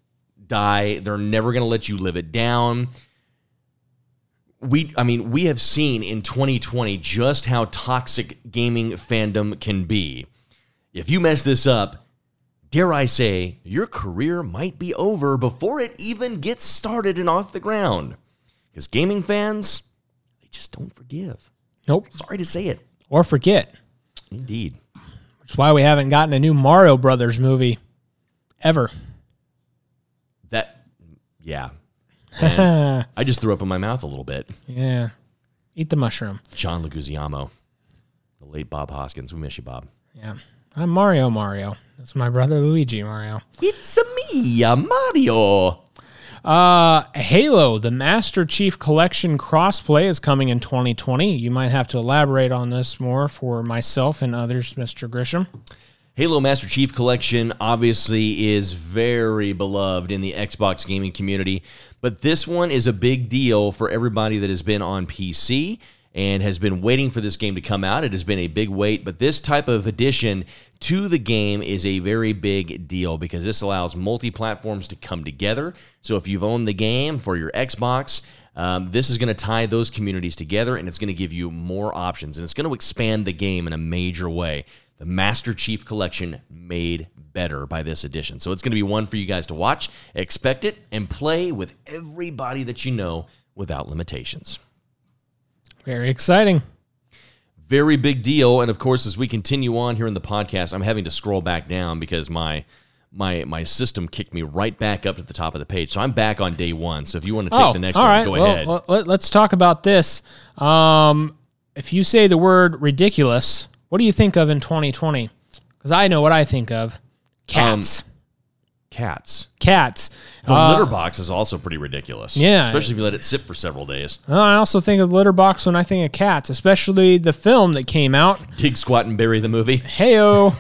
die. They're never going to let you live it down. We, I mean, we have seen in twenty twenty just how toxic gaming fandom can be. If you mess this up, dare I say, your career might be over before it even gets started and off the ground. Because gaming fans, they just don't forgive. Nope. Sorry to say it. Or forget. Indeed. Which is why we haven't gotten a new Mario Brothers movie ever. That, yeah. I just threw up in my mouth a little bit. Yeah. Eat the mushroom. John Leguizamo. The late Bob Hoskins. We miss you, Bob. Yeah. I'm Mario Mario. That's my brother Luigi Mario. It's-a me, a Mario. Uh, Halo, the Master Chief Collection crossplay is coming in twenty twenty. You might have to elaborate on this more for myself and others, Mister Grisham. Halo Master Chief Collection obviously is very beloved in the Xbox gaming community, but this one is a big deal for everybody that has been on P C and has been waiting for this game to come out. It has been a big wait, but this type of addition to the game is a very big deal because this allows multi-platforms to come together. So if you've owned the game for your Xbox, um, this is going to tie those communities together, and it's going to give you more options, and it's going to expand the game in a major way. The Master Chief Collection made better by this edition. So it's going to be one for you guys to watch, expect it, and play with everybody that you know without limitations. Very exciting. Very big deal. And, of course, as we continue on here in the podcast, I'm having to scroll back down because my my my system kicked me right back up to the top of the page. So I'm back on day one. So if you want to take oh, the next all one, right. go well, ahead. Well, let's talk about this. Um, if you say the word ridiculous... What do you think of in twenty twenty? Because I know what I think of. Cats. Um, Cats. Cats. The uh, litter box is also pretty ridiculous. Yeah. Especially if you let it sit for several days. I also think of litter box when I think of cats, especially the film that came out. Dig, Squat, and Bury the movie. Hey-o.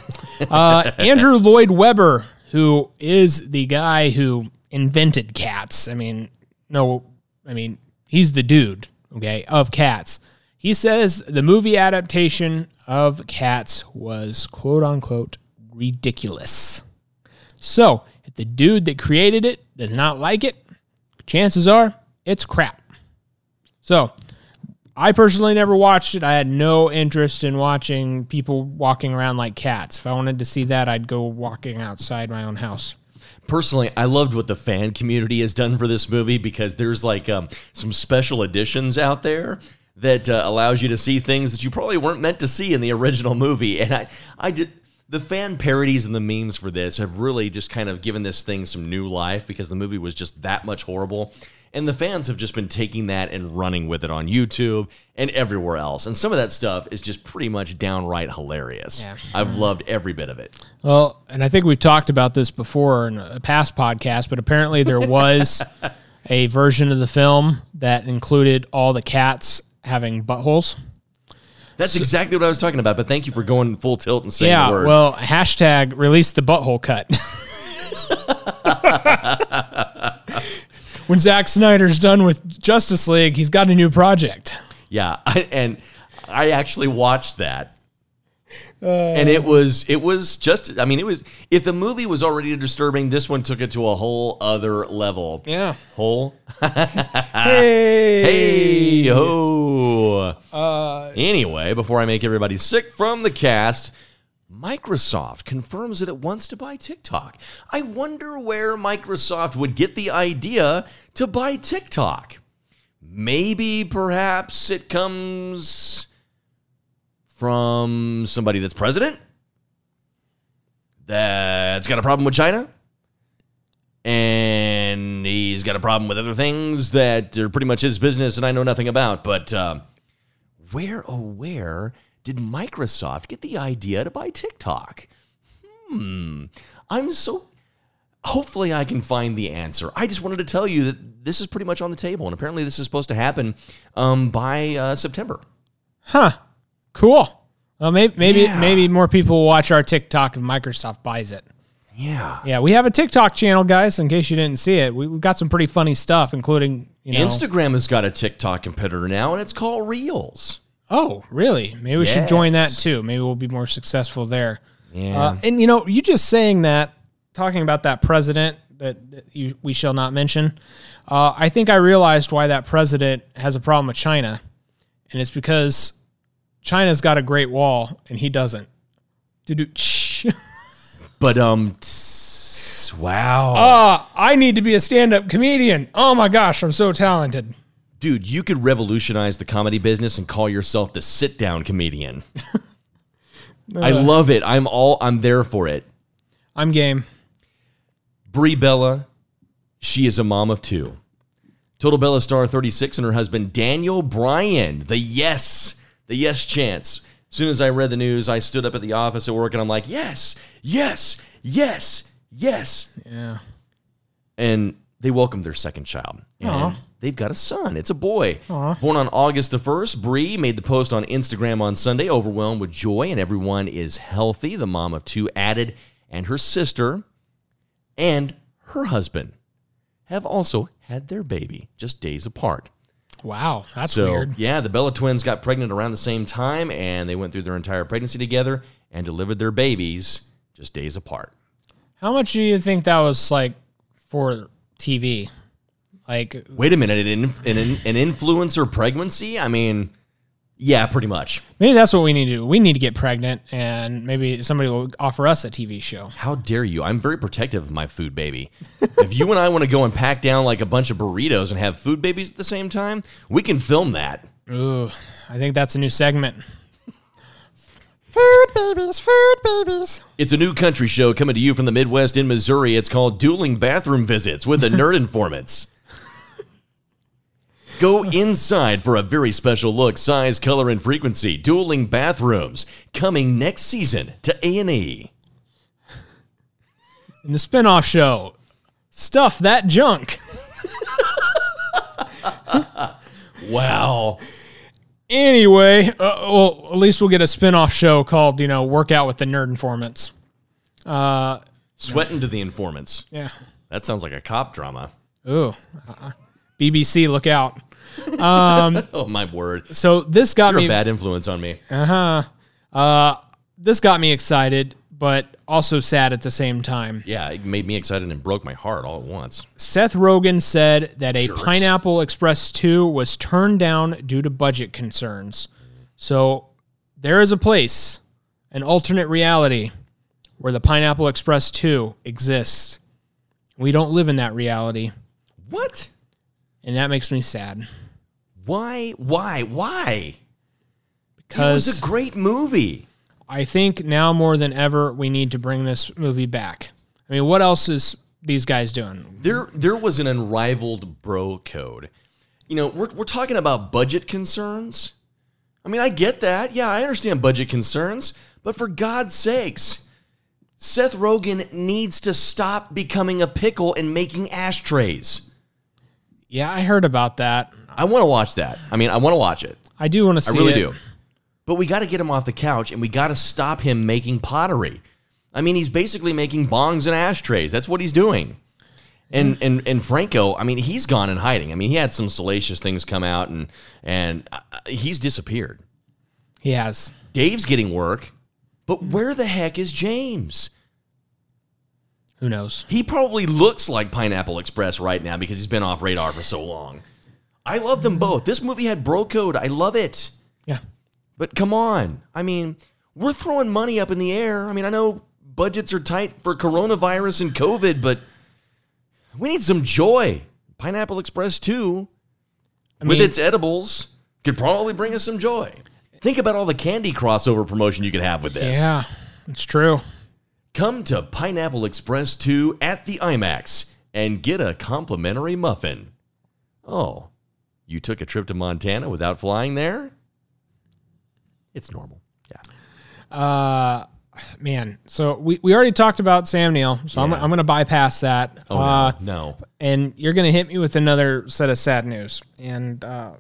uh, Andrew Lloyd Webber, who is the guy who invented cats. I mean, no, I mean, he's the dude, okay, of Cats. He says the movie adaptation of Cats was, quote-unquote, ridiculous. So, if the dude that created it does not like it, chances are it's crap. So, I personally never watched it. I had no interest in watching people walking around like cats. If I wanted to see that, I'd go walking outside my own house. Personally, I loved what the fan community has done for this movie, because there's like um, some special editions out there that uh, allows you to see things that you probably weren't meant to see in the original movie. And I, I did... The fan parodies and the memes for this have really just kind of given this thing some new life, because the movie was just that much horrible. And the fans have just been taking that and running with it on YouTube and everywhere else. And some of that stuff is just pretty much downright hilarious. Yeah. I've loved every bit of it. Well, and I think we've talked about this before in a past podcast, but apparently there was a version of the film that included all the cats having buttholes. That's exactly what I was talking about, but thank you for going full tilt and saying yeah, the word. Yeah, well, hashtag release the butthole cut. When Zack Snyder's done with Justice League, he's got a new project. Yeah, I, and I actually watched that. Uh, and it was, it was just, I mean, it was, if the movie was already disturbing, this one took it to a whole other level. Yeah. Whole. Hey. Hey. Ho. Uh, anyway, before I make everybody sick from the cast, Microsoft confirms that it wants to buy TikTok. I wonder where Microsoft would get the idea to buy TikTok. Maybe, perhaps it comes... from somebody that's president, that's got a problem with China, and he's got a problem with other things that are pretty much his business and I know nothing about. But uh, where, oh, where did Microsoft get the idea to buy TikTok? Hmm. I'm so... Hopefully I can find the answer. I just wanted to tell you that this is pretty much on the table, and apparently this is supposed to happen um, by uh, September. Huh. Cool. Well, maybe maybe, yeah. maybe more people will watch our TikTok if Microsoft buys it. Yeah. Yeah, we have a TikTok channel, guys, in case you didn't see it. We, we've got some pretty funny stuff, including, you know... Instagram has got a TikTok competitor now, and it's called Reels. Oh, really? Maybe we yes. should join that, too. Maybe we'll be more successful there. Yeah. Uh, and, you know, you just saying that, talking about that president that, that you, we shall not mention, uh, I think I realized why that president has a problem with China, and it's because... China's got a great wall, and he doesn't. But, um, tss, wow. Uh, I need to be a stand-up comedian. Oh, my gosh, I'm so talented. Dude, you could revolutionize the comedy business and call yourself the sit-down comedian. uh, I love it. I'm all, I'm there for it. I'm game. Brie Bella, she is a mom of two. Total Bella star thirty-six and her husband, Daniel Bryan, the yes The yes chance. As soon as I read the news, I stood up at the office at work and I'm like, yes, yes, yes, yes. Yeah. And they welcomed their second child. And Aww. They've got a son. It's a boy. Aww. Born on August the first, Bree made the post on Instagram on Sunday, overwhelmed with joy, and everyone is healthy. The mom of two added, and her sister and her husband have also had their baby just days apart. Wow, that's so weird. Yeah, the Bella twins got pregnant around the same time, and they went through their entire pregnancy together and delivered their babies just days apart. How much do you think that was like for T V? Like, wait a minute, an an, an influencer pregnancy? I mean, yeah, pretty much. Maybe that's what we need to do. We need to get pregnant, and maybe somebody will offer us a T V show. How dare you? I'm very protective of my food baby. If you and I want to go and pack down like a bunch of burritos and have food babies at the same time, we can film that. Ooh, I think that's a new segment. Food babies, food babies. It's a new country show coming to you from the Midwest in Missouri. It's called Dueling Bathroom Visits with the Nerd Informants. Go inside for a very special look, size, color, and frequency. Dueling Bathrooms, coming next season to A and E. in the spinoff show, Stuff That Junk. Wow. Anyway, uh, well, at least we'll get a spinoff show called, you know, Workout with the Nerd Informants. Uh, Sweating no. to the Informants. Yeah. That sounds like a cop drama. Ooh. Uh-uh. B B C, look out. Um, oh, my word. So this got You're me... a bad influence on me. Uh-huh. Uh, this got me excited, but also sad at the same time. Yeah, it made me excited and broke my heart all at once. Seth Rogen said that a Jerks. Pineapple Express two was turned down due to budget concerns. So there is a place, an alternate reality, where the Pineapple Express two exists. We don't live in that reality. What? And that makes me sad. Why? Why? Why? Because it was a great movie. I think now more than ever we need to bring this movie back. I mean, what else is these guys doing? There, there was an unrivaled bro code. You know, we're we're talking about budget concerns. I mean, I get that. Yeah, I understand budget concerns, but for God's sakes, Seth Rogen needs to stop becoming a pickle and making ashtrays. Yeah, I heard about that. I want to watch that. I mean, I want to watch it. I do want to see it. I really it. do. But we got to get him off the couch, and we got to stop him making pottery. I mean, he's basically making bongs and ashtrays. That's what he's doing. And mm. and and Franco, I mean, he's gone in hiding. I mean, he had some salacious things come out, and and he's disappeared. He has. Dave's getting work, but where the heck is James? Who knows? He probably looks like Pineapple Express right now because he's been off radar for so long. I love them both. This movie had bro code. I love it. Yeah. But come on. I mean, we're throwing money up in the air. I mean, I know budgets are tight for coronavirus and COVID, but we need some joy. Pineapple Express two, I mean, with its edibles, could probably bring us some joy. Think about all the candy crossover promotion you could have with this. Yeah, it's true. Come to Pineapple Express two at the IMAX and get a complimentary muffin. Oh, you took a trip to Montana without flying there? It's normal. Yeah. Uh, man, so we, we already talked about Sam Neill, so yeah. I'm, I'm going to bypass that. Oh, uh, no. no. And you're going to hit me with another set of sad news. And uh,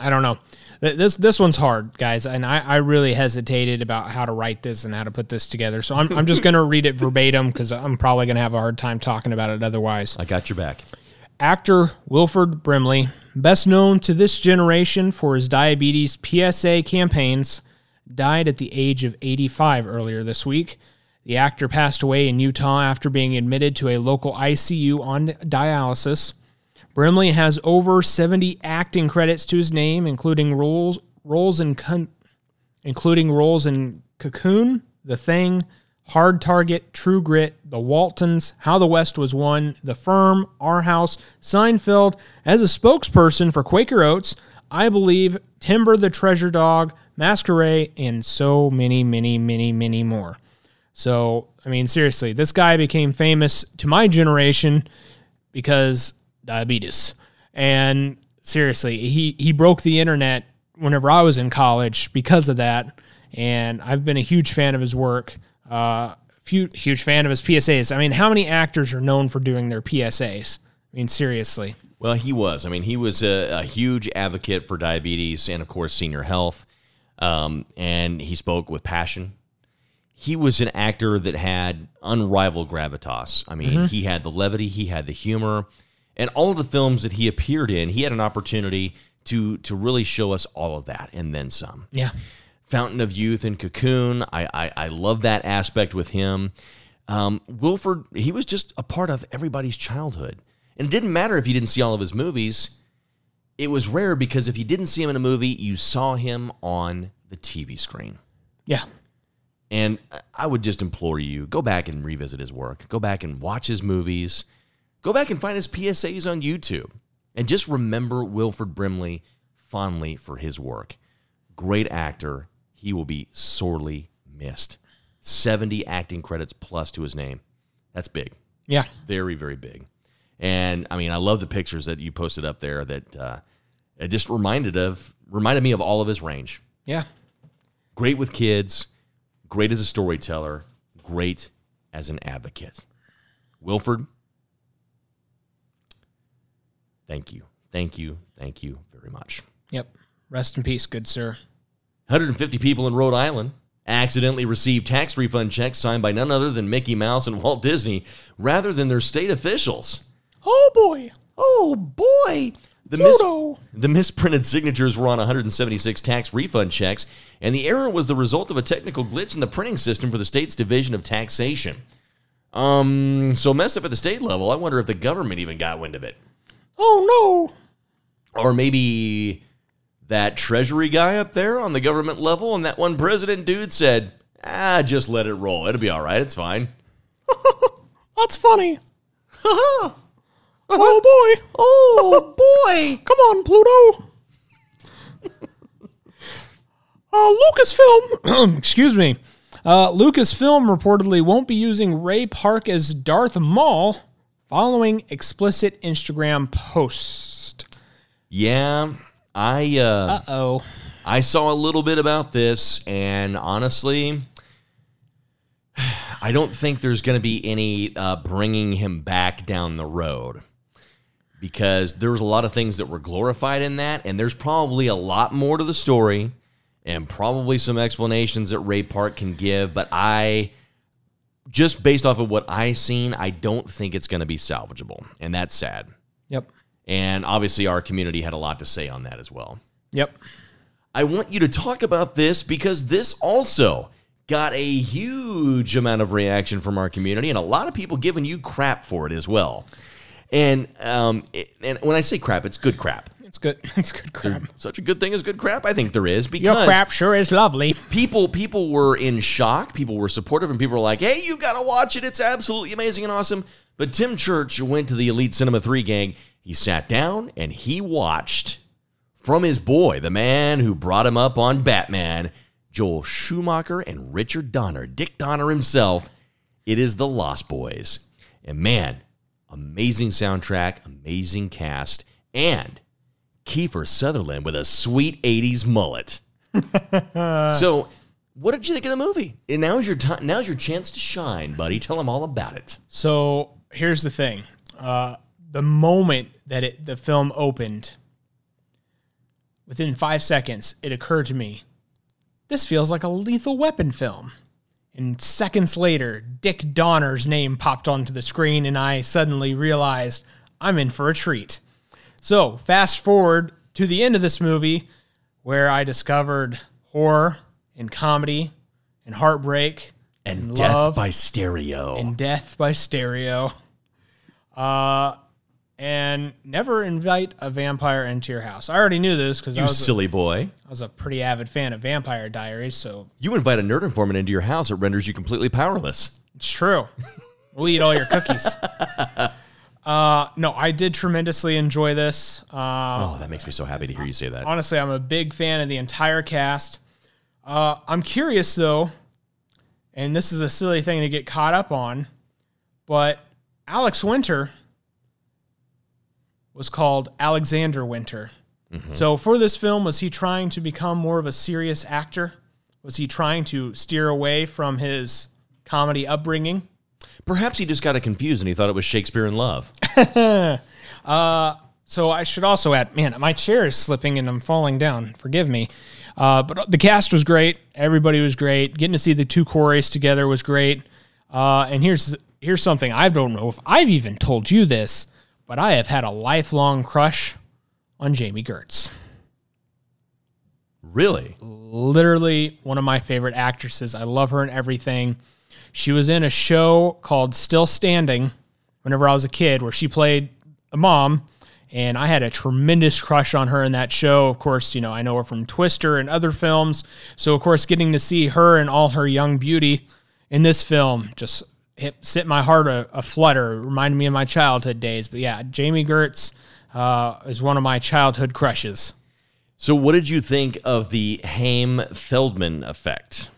I don't know. This this one's hard, guys, and I, I really hesitated about how to write this and how to put this together. So I'm I'm just going to read it verbatim because I'm probably going to have a hard time talking about it otherwise. I got your back. Actor Wilford Brimley, best known to this generation for his diabetes P S A campaigns, died at the age of eighty-five earlier this week. The actor passed away in Utah after being admitted to a local I C U on dialysis. Brimley has over seventy acting credits to his name, including roles roles in con, including roles in Cocoon, The Thing, Hard Target, True Grit, The Waltons, How the West Was Won, The Firm, Our House, Seinfeld, as a spokesperson for Quaker Oats, I Believe, Timber the Treasure Dog, Masquerade, and so many, many, many, many more. So, I mean, seriously, this guy became famous to my generation because diabetes. And seriously, he, he broke the internet whenever I was in college because of that. And I've been a huge fan of his work, uh, few, huge fan of his P S As. I mean, how many actors are known for doing their P S As? I mean, seriously. Well, he was. I mean, he was a, a huge advocate for diabetes and, of course, senior health. Um, and he spoke with passion. He was an actor that had unrivaled gravitas. I mean, mm-hmm. he had the levity, he had the humor. And all of the films that he appeared in, he had an opportunity to to really show us all of that and then some. Yeah. Fountain of Youth and Cocoon, I I, I love that aspect with him. Um, Wilford, he was just a part of everybody's childhood. And it didn't matter if you didn't see all of his movies. It was rare because if you didn't see him in a movie, you saw him on the T V screen. Yeah. And I would just implore you, go back and revisit his work. Go back and watch his movies. Go back and find his P S As on YouTube. And just remember Wilford Brimley fondly for his work. Great actor. He will be sorely missed. seventy acting credits plus to his name. That's big. Yeah. Very, very big. And, I mean, I love the pictures that you posted up there that uh, it just reminded of reminded me of all of his range. Yeah. Great with kids. Great as a storyteller. Great as an advocate. Wilford, thank you. Thank you. Thank you very much. Yep. Rest in peace, good sir. one hundred fifty people in Rhode Island accidentally received tax refund checks signed by none other than Mickey Mouse and Walt Disney rather than their state officials. Oh, boy. Oh, boy. The, mis- the misprinted signatures were on one hundred seventy-six tax refund checks, and the error was the result of a technical glitch in the printing system for the state's Division of Taxation. Um, so mess up at the state level, I wonder if the government even got wind of it. Oh, no. Or maybe that Treasury guy up there on the government level and that one president dude said, ah, just let it roll. It'll be all right. It's fine. That's funny. Oh, boy. Oh, boy. Come on, Pluto. Uh, Lucasfilm. Excuse me. Uh, Lucasfilm reportedly won't be using Ray Park as Darth Maul following explicit Instagram post. Yeah, I uh, uh-oh. I saw a little bit about this, and honestly, I don't think there's going to be any uh, bringing him back down the road, because there was a lot of things that were glorified in that, and there's probably a lot more to the story and probably some explanations that Ray Park can give, but I... just based off of what I've seen, I don't think it's going to be salvageable, and that's sad. Yep. And obviously our community had a lot to say on that as well. Yep. I want you to talk about this because this also got a huge amount of reaction from our community, and a lot of people giving you crap for it as well. And um, it, and when I say crap, it's good crap. It's good. It's good crap. There's such a good thing as good crap? I think there is. Because your crap sure is lovely. People people were in shock. People were supportive, and people were like, hey, you've got to watch it. It's absolutely amazing and awesome. But Tim Church went to the Elite Cinema three gang. He sat down, and he watched from his boy, the man who brought him up on Batman, Joel Schumacher and Richard Donner, Dick Donner himself. It is The Lost Boys. And, man, amazing soundtrack, amazing cast, and Kiefer Sutherland with a sweet eighties mullet. So, what did you think of the movie? And now's your time. Now's your chance to shine, buddy. Tell them all about it. So, here's the thing: uh, the moment that it, the film opened, within five seconds, it occurred to me, this feels like a Lethal Weapon film. And seconds later, Dick Donner's name popped onto the screen, and I suddenly realized I'm in for a treat. So, fast forward to the end of this movie where I discovered horror and comedy and heartbreak and, and death love, by stereo. And death by stereo. Uh, and never invite a vampire into your house. I already knew this because I was silly a, boy. I was a pretty avid fan of Vampire Diaries, so you invite a nerd informant into your house, it renders you completely powerless. It's true. We'll eat all your cookies. Uh, no, I did tremendously enjoy this. Um, oh, that makes me so happy to hear you say that. Honestly, I'm a big fan of the entire cast. Uh, I'm curious, though, and this is a silly thing to get caught up on, but Alex Winter was called Alexander Winter. Mm-hmm. So for this film, was he trying to become more of a serious actor? Was he trying to steer away from his comedy upbringing? Perhaps he just got it confused and he thought it was Shakespeare in Love. uh, so I should also add, man, my chair is slipping and I'm falling down. Forgive me. Uh, but the cast was great. Everybody was great. Getting to see the two Corys together was great. Uh, and here's here's something I don't know if I've even told you this, but I have had a lifelong crush on Jamie Gertz. Really? Literally one of my favorite actresses. I love her and everything. She was in a show called Still Standing whenever I was a kid where she played a mom, and I had a tremendous crush on her in that show. Of course, you know, I know her from Twister and other films. So, of course, getting to see her and all her young beauty in this film just hit, set my heart a, a flutter. It reminded me of my childhood days. But, yeah, Jamie Gertz uh, is one of my childhood crushes. So what did you think of the Haim-Feldman effect?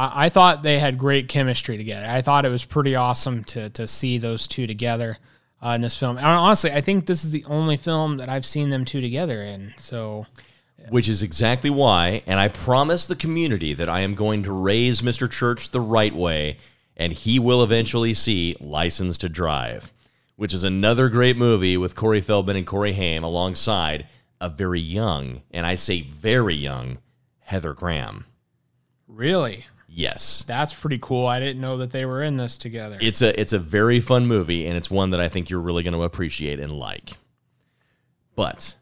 I thought they had great chemistry together. I thought it was pretty awesome to to see those two together uh, in this film. And honestly, I think this is the only film that I've seen them two together in. So, which is exactly why, and I promise the community that I am going to raise Mister Church the right way and he will eventually see License to Drive, which is another great movie with Corey Feldman and Corey Haim alongside a very young, and I say very young, Heather Graham. Really? Yes. That's pretty cool. I didn't know that they were in this together. It's a it's a very fun movie, and it's one that I think you're really going to appreciate and like. But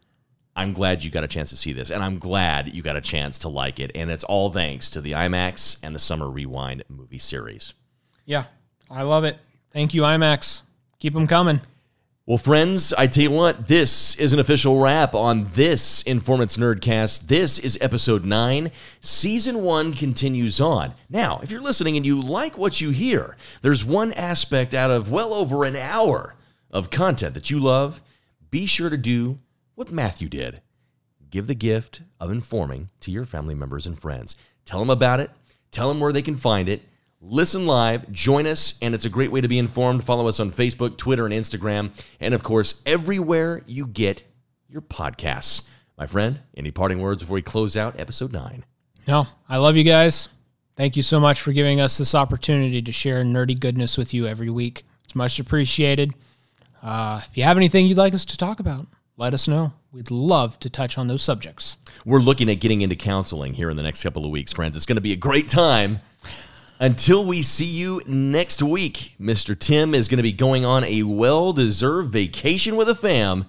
I'm glad you got a chance to see this, and I'm glad you got a chance to like it, and it's all thanks to the IMAX and the Summer Rewind movie series. Yeah, I love it. Thank you, IMAX. Keep them coming. Well, friends, I tell you what, this is an official wrap on this Informants Nerdcast. This is episode nine. Season one continues on. Now, if you're listening and you like what you hear, there's one aspect out of well over an hour of content that you love. Be sure to do what Matthew did. Give the gift of informing to your family members and friends. Tell them about it. Tell them where they can find it. Listen live, join us, and it's a great way to be informed. Follow us on Facebook, Twitter, and Instagram, and, of course, everywhere you get your podcasts. My friend, any parting words before we close out episode nine? No, I love you guys. Thank you so much for giving us this opportunity to share nerdy goodness with you every week. It's much appreciated. Uh, if you have anything you'd like us to talk about, let us know. We'd love to touch on those subjects. We're looking at getting into counseling here in the next couple of weeks, friends. It's going to be a great time. Until we see you next week, Mister Tim is going to be going on a well-deserved vacation with a fam.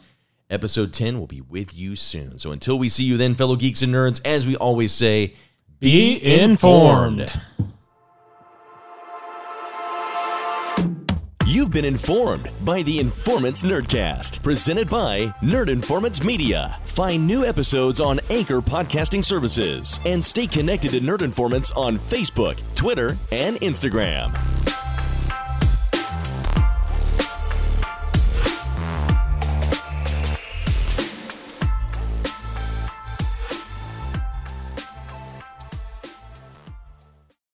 Episode ten will be with you soon. So until we see you then, fellow geeks and nerds, as we always say, be, be informed. informed. You've been informed by the Informants Nerdcast, presented by Nerd Informants Media. Find new episodes on Anchor Podcasting Services and stay connected to Nerd Informants on Facebook, Twitter, and Instagram.